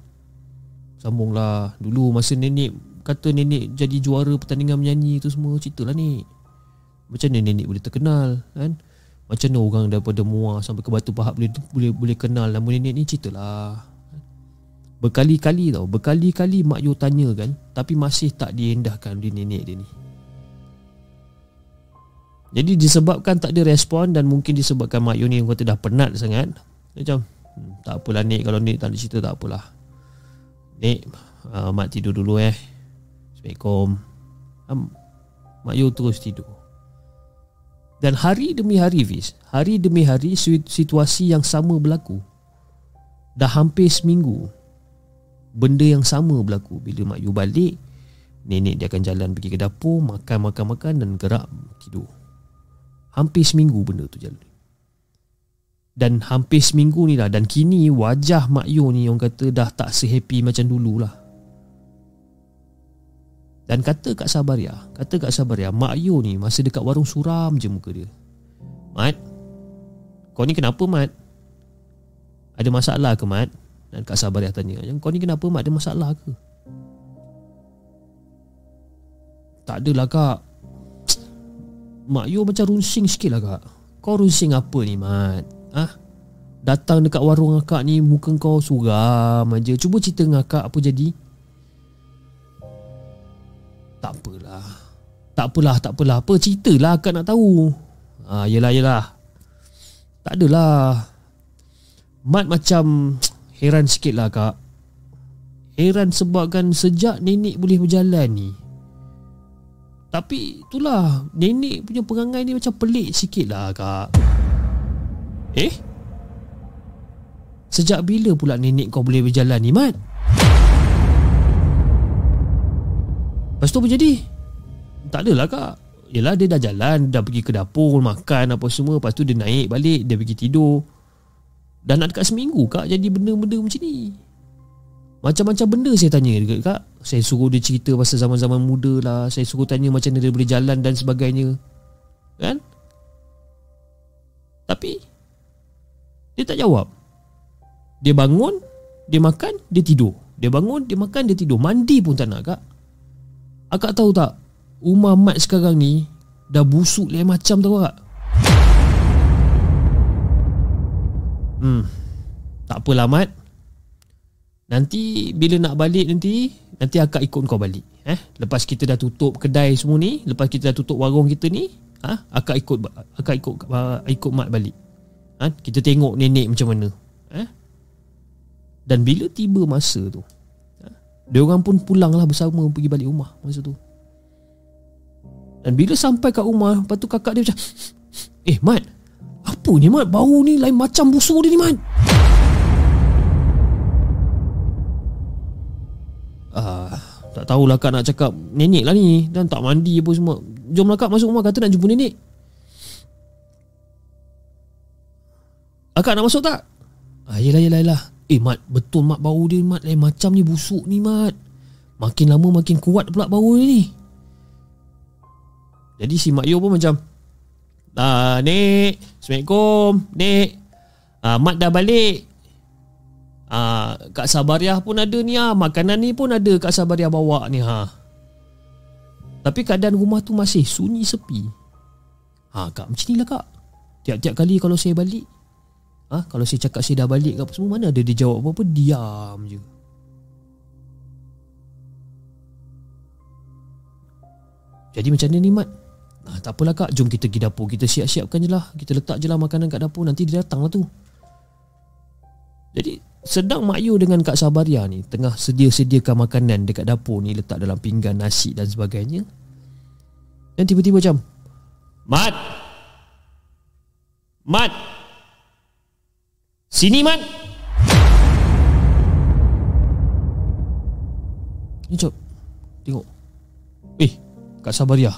Sambunglah dulu masa nenek, kata nenek jadi juara pertandingan menyanyi tu semua, ceritalah Nek. Macam mana nenek boleh terkenal kan? Macam mana orang daripada Muar sampai ke Batu Pahat boleh boleh boleh kenal nama nenek ni, ceritalah. Berkali-kali tau, berkali-kali Makyo tanya kan, tapi masih tak diendahkan oleh nenek dia ni. Jadi disebabkan tak ada respon dan mungkin disebabkan Makyo ni kata dah penat sangat. Macam tak apalah Nek, kalau Nek tak ada cerita tak apalah Nek, uh, Mak tidur dulu eh. Assalamualaikum. um, Makyo terus tidur. Dan hari demi hari Fiz, hari demi hari situasi yang sama berlaku. Dah hampir seminggu benda yang sama berlaku. Bila Makyo balik, nenek dia akan jalan pergi ke dapur, makan-makan-makan dan gerak tidur. Hampir seminggu benda tu jalan. Dan hampir seminggu ni lah. Dan kini wajah Makyo ni orang kata dah tak se-happy macam dululah. Dan kata Kak Sabariah, kata Kak Sabariah, Makyo ni masa dekat warung suram je muka dia. Mat, kau ni kenapa Mat? Ada masalah ke Mat? Dan Kak Sabariah tanya, kau ni kenapa Mat, ada masalah ke? Tak adalah Kak. Makyo macam runsing sikit lah Kak. Kau runsing apa ni Mat? Ah, ha? Datang dekat warung akak ni muka kau suram aje. Cuba cerita dengan akak apa jadi? Tak apalah, tak apalah, tak apalah. Apa ceritalah akak nak tahu. Ha, yelah, yelah. Tak adalah. Mat macam heran sikit lah kak. Heran sebabkan sejak nenek boleh berjalan ni. Tapi itulah, nenek punya perangai ni macam pelik sikit lah kak. Eh? Sejak bila pula nenek kau boleh berjalan ni Mat? Lepas tu apa jadi? Tak adalah kak. Yelah dia dah jalan, dah pergi ke dapur, makan apa semua. Lepas tu dia naik balik, dia pergi tidur. Dah nak dekat seminggu kak jadi benda-benda macam ni. Macam-macam benda saya tanya dekat kak. Saya suruh dia cerita pasal zaman-zaman muda lah. Saya suruh tanya macam mana dia boleh jalan dan sebagainya. Kan? Tapi dia tak jawab. Dia bangun, dia makan, dia tidur. Dia bangun, dia makan, dia tidur. Mandi pun tak nak kak. Akak tahu tak, rumah Mat sekarang ni dah busuk lain macam tahu tak? Hmm, tak apalah Mat. Nanti bila nak balik nanti, nanti akak ikut kau balik. Eh, lepas kita dah tutup kedai semua ni, lepas kita dah tutup warung kita ni, ah, ha? akak ikut akak ikut uh, ikut Mat balik. Ha? Kita tengok nenek macam mana. Eh? Dan bila tiba masa tu, dia orang pun pulanglah bersama pergi balik rumah masa tu. Dan bila sampai kat rumah, lepas tu kakak dia macam, eh Mat, apa ni Mat? Bau ni lain macam busuk dia ni Mat. Ah, tak tahulah kak nak cakap nenek lah ni. Dan tak mandi apa semua. Jomlah kak masuk rumah, kata nak jumpa nenek. Akak nak masuk tak? Ah, yelah, yelah, yelah. Eh Mat, betul Mat, bau dia Mat lain macam ni, busuk ni Mat. Makin lama makin kuat pula bau dia ni. Jadi si Makyo pun macam, ah, Nek, Assalamualaikum Nek, ah, Mat dah balik. Ah, Kak Sabariah pun ada ni ah. Makanan ni pun ada Kak Sabariah bawa ni ha. Tapi keadaan rumah tu masih sunyi sepi. Ha Kak, macam inilah Kak. Tiap-tiap kali kalau saya balik, ah ha, kalau saya cakap saya dah balik ke apa semua, mana ada dia jawab apa-apa, diam je. Jadi macam mana ni Mat? Ah, tak apalah Kak, jom kita pergi dapur. Kita siap-siapkan je lah. Kita letak je lah makanan kat dapur, nanti dia datang lah tu. Jadi sedang Makyo dengan Kak Sabariah ni tengah sedia-sediakan makanan dekat dapur ni, letak dalam pinggan, nasi dan sebagainya. Dan tiba-tiba macam, Mat! Mat! Sini Mat! Ni cok, tengok. Eh, Kak Sabariah.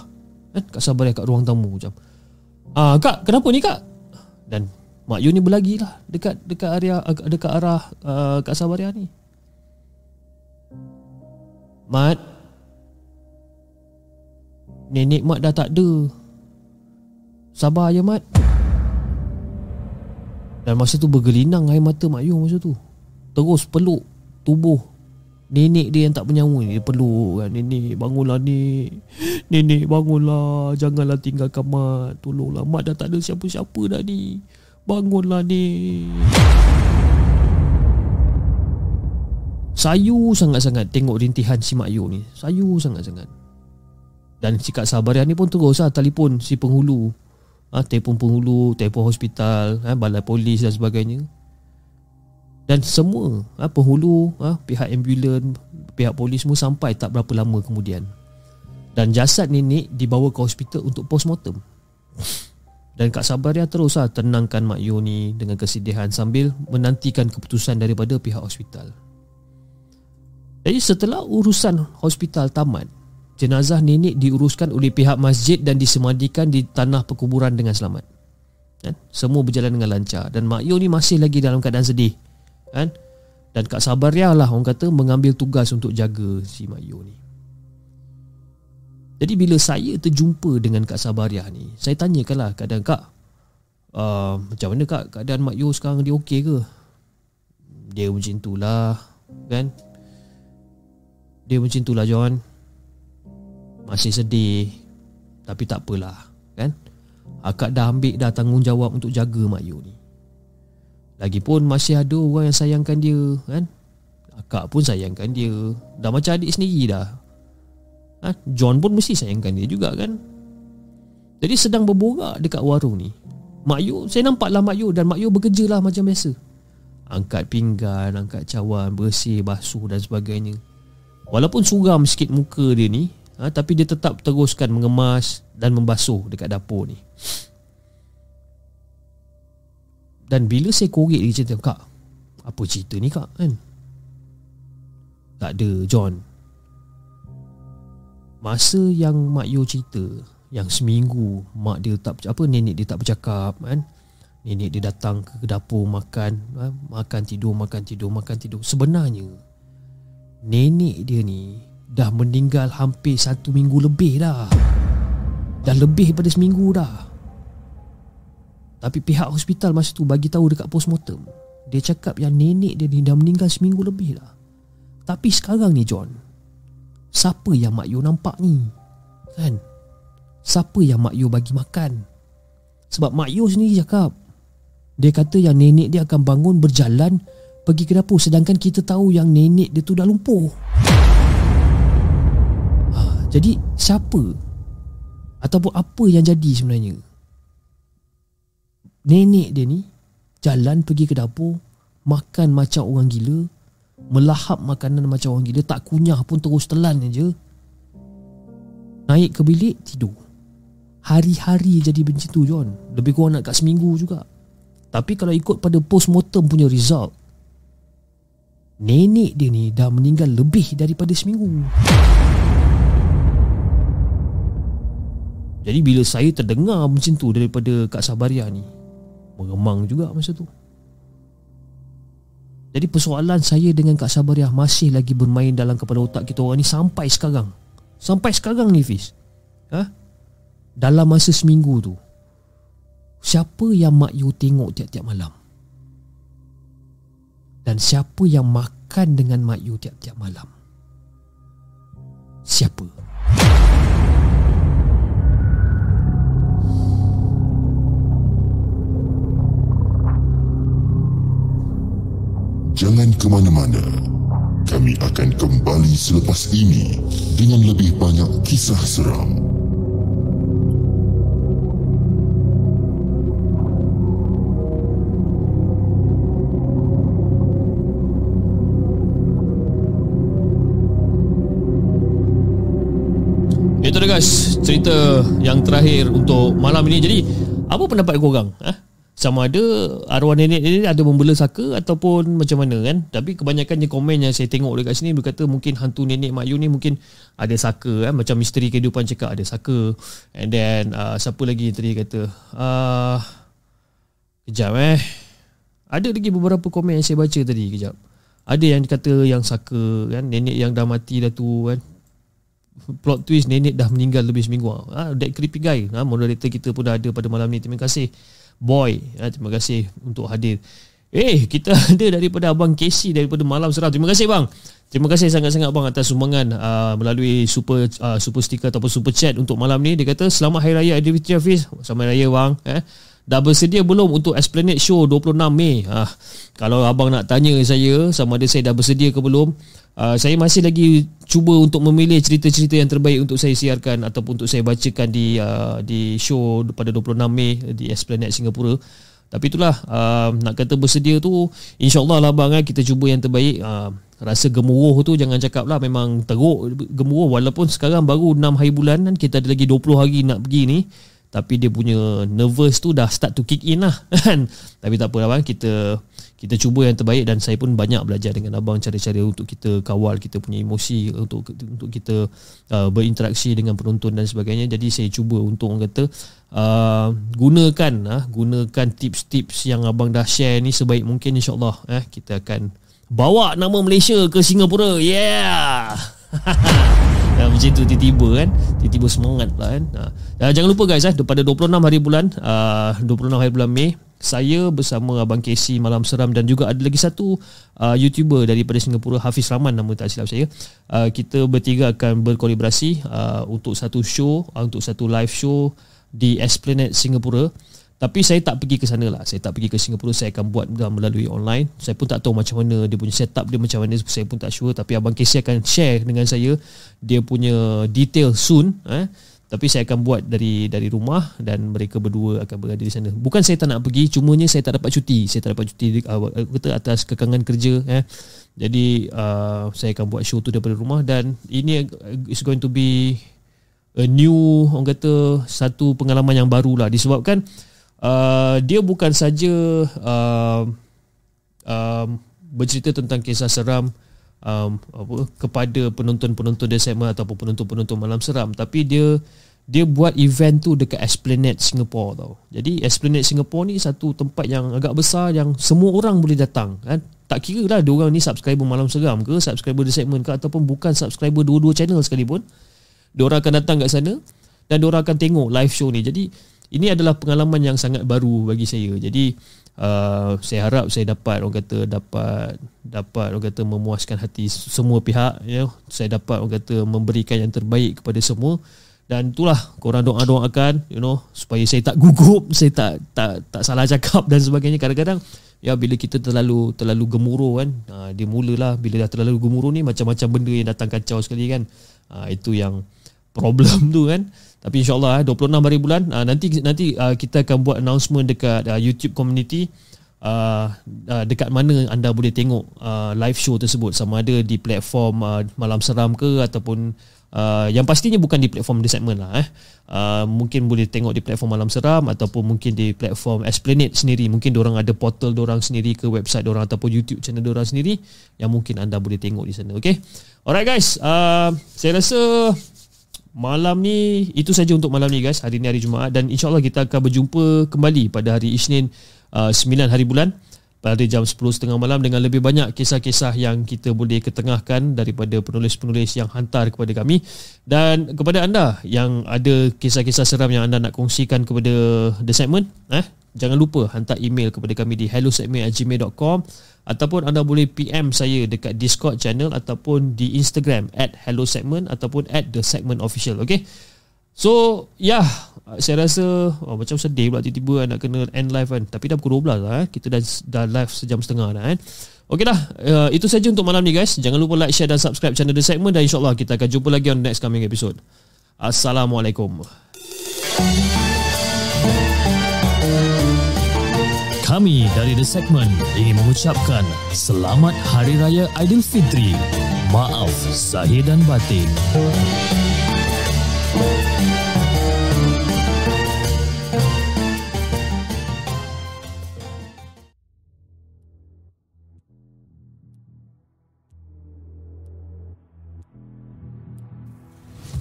Eh, Kak Sabariah kat ruang tamu macam, ah, Kak, kenapa ni Kak? Dan Makyo ni berlagi lah dekat, dekat area, dekat arah uh, Kak Sabariah ni. Mat, nenek Mat dah tak ada. Sabar ya Mat. Dan masa tu bergelinang air mata Makyo masa tu. Terus peluk tubuh nenek dia yang tak bernyawa ni. Dia peluk kan, nenek bangunlah ni, nenek bangunlah, janganlah tinggalkan Mat, tolonglah, Mat dah tak ada siapa-siapa dah ni, bangunlah ni. Sayu sangat-sangat tengok rintihan si Makyo ni, sayu sangat-sangat. Dan si Kak Sabariah ni pun terus lah telefon si penghulu, ha, telefon penghulu, telefon hospital, ha, balai polis dan sebagainya. Dan semua ha, penghulu, ha, pihak ambulan, pihak polis semua sampai tak berapa lama kemudian. Dan jasad nenek dibawa ke hospital untuk postmortem. Dan Kak Sabariah terus ha, tenangkan Makyo ni dengan kesedihan sambil menantikan keputusan daripada pihak hospital. Jadi setelah urusan hospital tamat, jenazah nenek diuruskan oleh pihak masjid dan disemadikan di tanah perkuburan dengan selamat. Ha? Semua berjalan dengan lancar dan Makyo ni masih lagi dalam keadaan sedih. Kan? Dan Kak Sabariah lah orang kata mengambil tugas untuk jaga si Makyo ni. Jadi bila saya terjumpa dengan Kak Sabariah ni, saya tanyakanlah keadaan Kak, uh, macam mana Kak, keadaan Makyo sekarang dia okey ke? Dia macam itulah kan, dia macam itulah John, masih sedih, tapi tak apalah kan, akak dah ambil dah tanggungjawab untuk jaga Makyo ni. Lagipun masih ada orang yang sayangkan dia kan? Akak pun sayangkan dia, dah macam adik sendiri dah. Ha? John pun mesti sayangkan dia juga kan. Jadi sedang berborak dekat warung ni, Makyo, saya nampaklah Makyo, dan Makyo bekerja lah macam biasa. Angkat pinggan, angkat cawan, bersih, basuh dan sebagainya. Walaupun suram sikit muka dia ni, ha, tapi dia tetap teruskan mengemas dan membasuh dekat dapur ni. Dan bila saya korek dia cerita, Kak, apa cerita ni Kak kan? Tak ada John. Masa yang Makyo cerita, yang seminggu mak dia tak, apa, nenek dia tak bercakap kan? Nenek dia datang ke dapur makan, ha? Makan tidur, makan tidur, makan tidur. Sebenarnya nenek dia ni dah meninggal hampir satu minggu lebih dah. Dah lebih daripada seminggu dah. Tapi pihak hospital masa tu bagi tahu dekat postmortem, dia cakap yang nenek dia ni dah meninggal seminggu lebih lah. Tapi sekarang ni John, siapa yang Makyo nampak ni? Kan? Siapa yang Makyo bagi makan? Sebab Makyo sendiri cakap, dia kata yang nenek dia akan bangun berjalan pergi ke dapur, sedangkan kita tahu yang nenek dia tu dah lumpuh. Ha, jadi siapa ataupun apa yang jadi sebenarnya? Nenek dia ni jalan pergi ke dapur, makan macam orang gila, melahap makanan macam orang gila, tak kunyah pun terus telan je, naik ke bilik tidur. Hari-hari jadi macam tu John, lebih kurang nak kat seminggu juga. Tapi kalau ikut pada postmortem punya result, nenek dia ni dah meninggal lebih daripada seminggu. Jadi bila saya terdengar macam tu daripada Kak Sabariah ni, mengemang juga masa tu. Jadi persoalan saya dengan Kak Sabariah masih lagi bermain dalam kepala otak kita orang ni sampai sekarang. Sampai sekarang ni Fiz, ha? Dalam masa seminggu tu, siapa yang Makyo tengok tiap-tiap malam? dan siapa yang makan dengan Makyo tiap-tiap malam? Siapa? Jangan ke mana-mana. Kami akan kembali selepas ini dengan lebih banyak kisah seram. Itu dah guys, cerita yang terakhir untuk malam ini. Jadi apa pendapat korang? Ha? Sama ada arwah nenek ini ada membela saka ataupun macam mana kan? Tapi kebanyakannya komen yang saya tengok dekat sini berkata mungkin hantu nenek Makyo ni mungkin ada saka kan? Macam misteri kehidupan cakap ada saka. And then uh, siapa lagi tadi kata uh, kejap eh ada lagi beberapa komen yang saya baca tadi. Kejap, ada yang kata yang saka kan, nenek yang dah mati dah tu kan, plot twist nenek dah meninggal lebih seminggu. Ah, ha, that creepy guy. Ah, ha, moderator kita pun dah ada pada malam ni. Terima kasih boy. Ha, terima kasih untuk hadir. Eh, kita ada daripada abang Casey daripada Malam Seram. Terima kasih bang. Terima kasih sangat-sangat bang atas sumbangan uh, melalui super uh, super sticker ataupun super chat untuk malam ni. Dia kata selamat Hari Raya Aidilfitri Hafiz. Selamat Hari Raya bang. Eh, dah bersedia belum untuk Esplanade Show dua puluh enam Mei? Ha, kalau abang nak tanya saya sama ada saya dah bersedia ke belum, uh, saya masih lagi cuba untuk memilih cerita-cerita yang terbaik untuk saya siarkan ataupun untuk saya bacakan di uh, di show pada dua puluh enam Mei di Esplanade Singapura. Tapi itulah, uh, nak kata bersedia tu insyaAllah lah bang, eh, kita cuba yang terbaik. uh, Rasa gemuruh tu jangan cakap lah, memang teruk gemuruh. Walaupun sekarang baru enam hari bulan kan, kita ada lagi dua puluh hari nak pergi ni, tapi dia punya nervous tu dah start to kick in lah kan. Tapi tak apa lah bang, kita kita cuba yang terbaik. Dan saya pun banyak belajar dengan abang cara-cara untuk kita kawal kita punya emosi, untuk untuk kita uh, berinteraksi dengan penonton dan sebagainya. Jadi saya cuba untuk orang kata uh, gunakan uh, gunakan tips-tips yang abang dah share ni sebaik mungkin insyaAllah. eh, Kita akan bawa nama Malaysia ke Singapura. Yeah. Ha, macam tu tiba-tiba kan, tiba-tiba semangat lah kan. Ha, jangan lupa guys, eh, pada dua puluh enam hari bulan uh, dua puluh enam hari bulan Mei, saya bersama abang Casey Malam Seram dan juga ada lagi satu uh, YouTuber daripada Singapura, Hafiz Rahman nama tak silap saya. Uh, kita bertiga akan berkolaborasi uh, untuk satu show, uh, untuk satu live show di Esplanade Singapura. Tapi saya tak pergi ke sana lah. Saya tak pergi ke Singapura. Saya akan buat melalui online. Saya pun tak tahu macam mana dia punya setup dia macam mana. Saya pun tak sure. Tapi abang Casey akan share dengan saya dia punya detail soon. Eh? Tapi saya akan buat dari dari rumah dan mereka berdua akan berada di sana. Bukan saya tak nak pergi. Cumanya saya tak dapat cuti. Saya tak dapat cuti kata atas kekangan kerja. Eh? Jadi uh, saya akan buat show tu daripada rumah dan ini is going to be a new, orang kata satu pengalaman yang baru lah. Disebabkan Uh, dia bukan saja uh, uh, bercerita tentang kisah seram um, apa, kepada penonton-penonton The Segment ataupun penonton-penonton Malam Seram, tapi dia dia buat event tu dekat Esplanade Singapura tau. Jadi Esplanade Singapura ni satu tempat yang agak besar yang semua orang boleh datang kan. Tak kira lah diorang ni subscriber Malam Seram ke, subscriber The Segment ke, ataupun bukan subscriber dua-dua channel sekalipun, diorang akan datang kat sana dan diorang akan tengok live show ni. Jadi ini adalah pengalaman yang sangat baru bagi saya. Jadi uh, saya harap saya dapat orang kata dapat dapat orang kata memuaskan hati semua pihak, you know? Saya dapat orang kata memberikan yang terbaik kepada semua dan itulah korang doa-doakan, you know, supaya saya tak gugup, saya tak tak tak salah cakap dan sebagainya. Kadang-kadang ya bila kita terlalu terlalu gemuruh kan, uh, dia mulalah bila dah terlalu gemuruh ni macam-macam benda yang datang kacau sekali kan. Uh, itu yang problem tu kan. Tapi insyaAllah dua puluh enam hari bulan nanti nanti kita akan buat announcement dekat YouTube community dekat mana anda boleh tengok live show tersebut, sama ada di platform Malam Seram ke ataupun yang pastinya bukan di platform The Segment lah. eh. Mungkin boleh tengok di platform Malam Seram ataupun mungkin di platform Esplanade sendiri. Mungkin diorang ada portal diorang sendiri ke website diorang ataupun YouTube channel diorang sendiri yang mungkin anda boleh tengok di sana. Okay, alright guys, uh, saya rasa malam ni itu saja untuk malam ni guys. Hari ni hari Jumaat dan insyaAllah kita akan berjumpa kembali pada hari Isnin uh, sembilan hari bulan pada jam sepuluh tiga puluh malam dengan lebih banyak kisah-kisah yang kita boleh ketengahkan daripada penulis-penulis yang hantar kepada kami. Dan kepada anda yang ada kisah-kisah seram yang anda nak kongsikan kepada The Segment, eh, jangan lupa hantar email kepada kami di hello segment at gmail dot com ataupun anda boleh P M saya dekat Discord channel ataupun di Instagram at hello segment ataupun at the segment official. Okay, so ya, yeah, saya rasa oh, macam sedih pula tiba-tiba nak kena end live kan, tapi dah pukul dua belas lah eh. Kita dah, dah live sejam setengah dah kan. Okey dah, uh, itu saja untuk malam ni guys. Jangan lupa like, share dan subscribe channel The Segment dan insyaAllah kita akan jumpa lagi on next coming episode. Assalamualaikum. Kami dari The Segment ingin mengucapkan selamat Hari Raya Aidilfitri. Maaf zahir dan batin.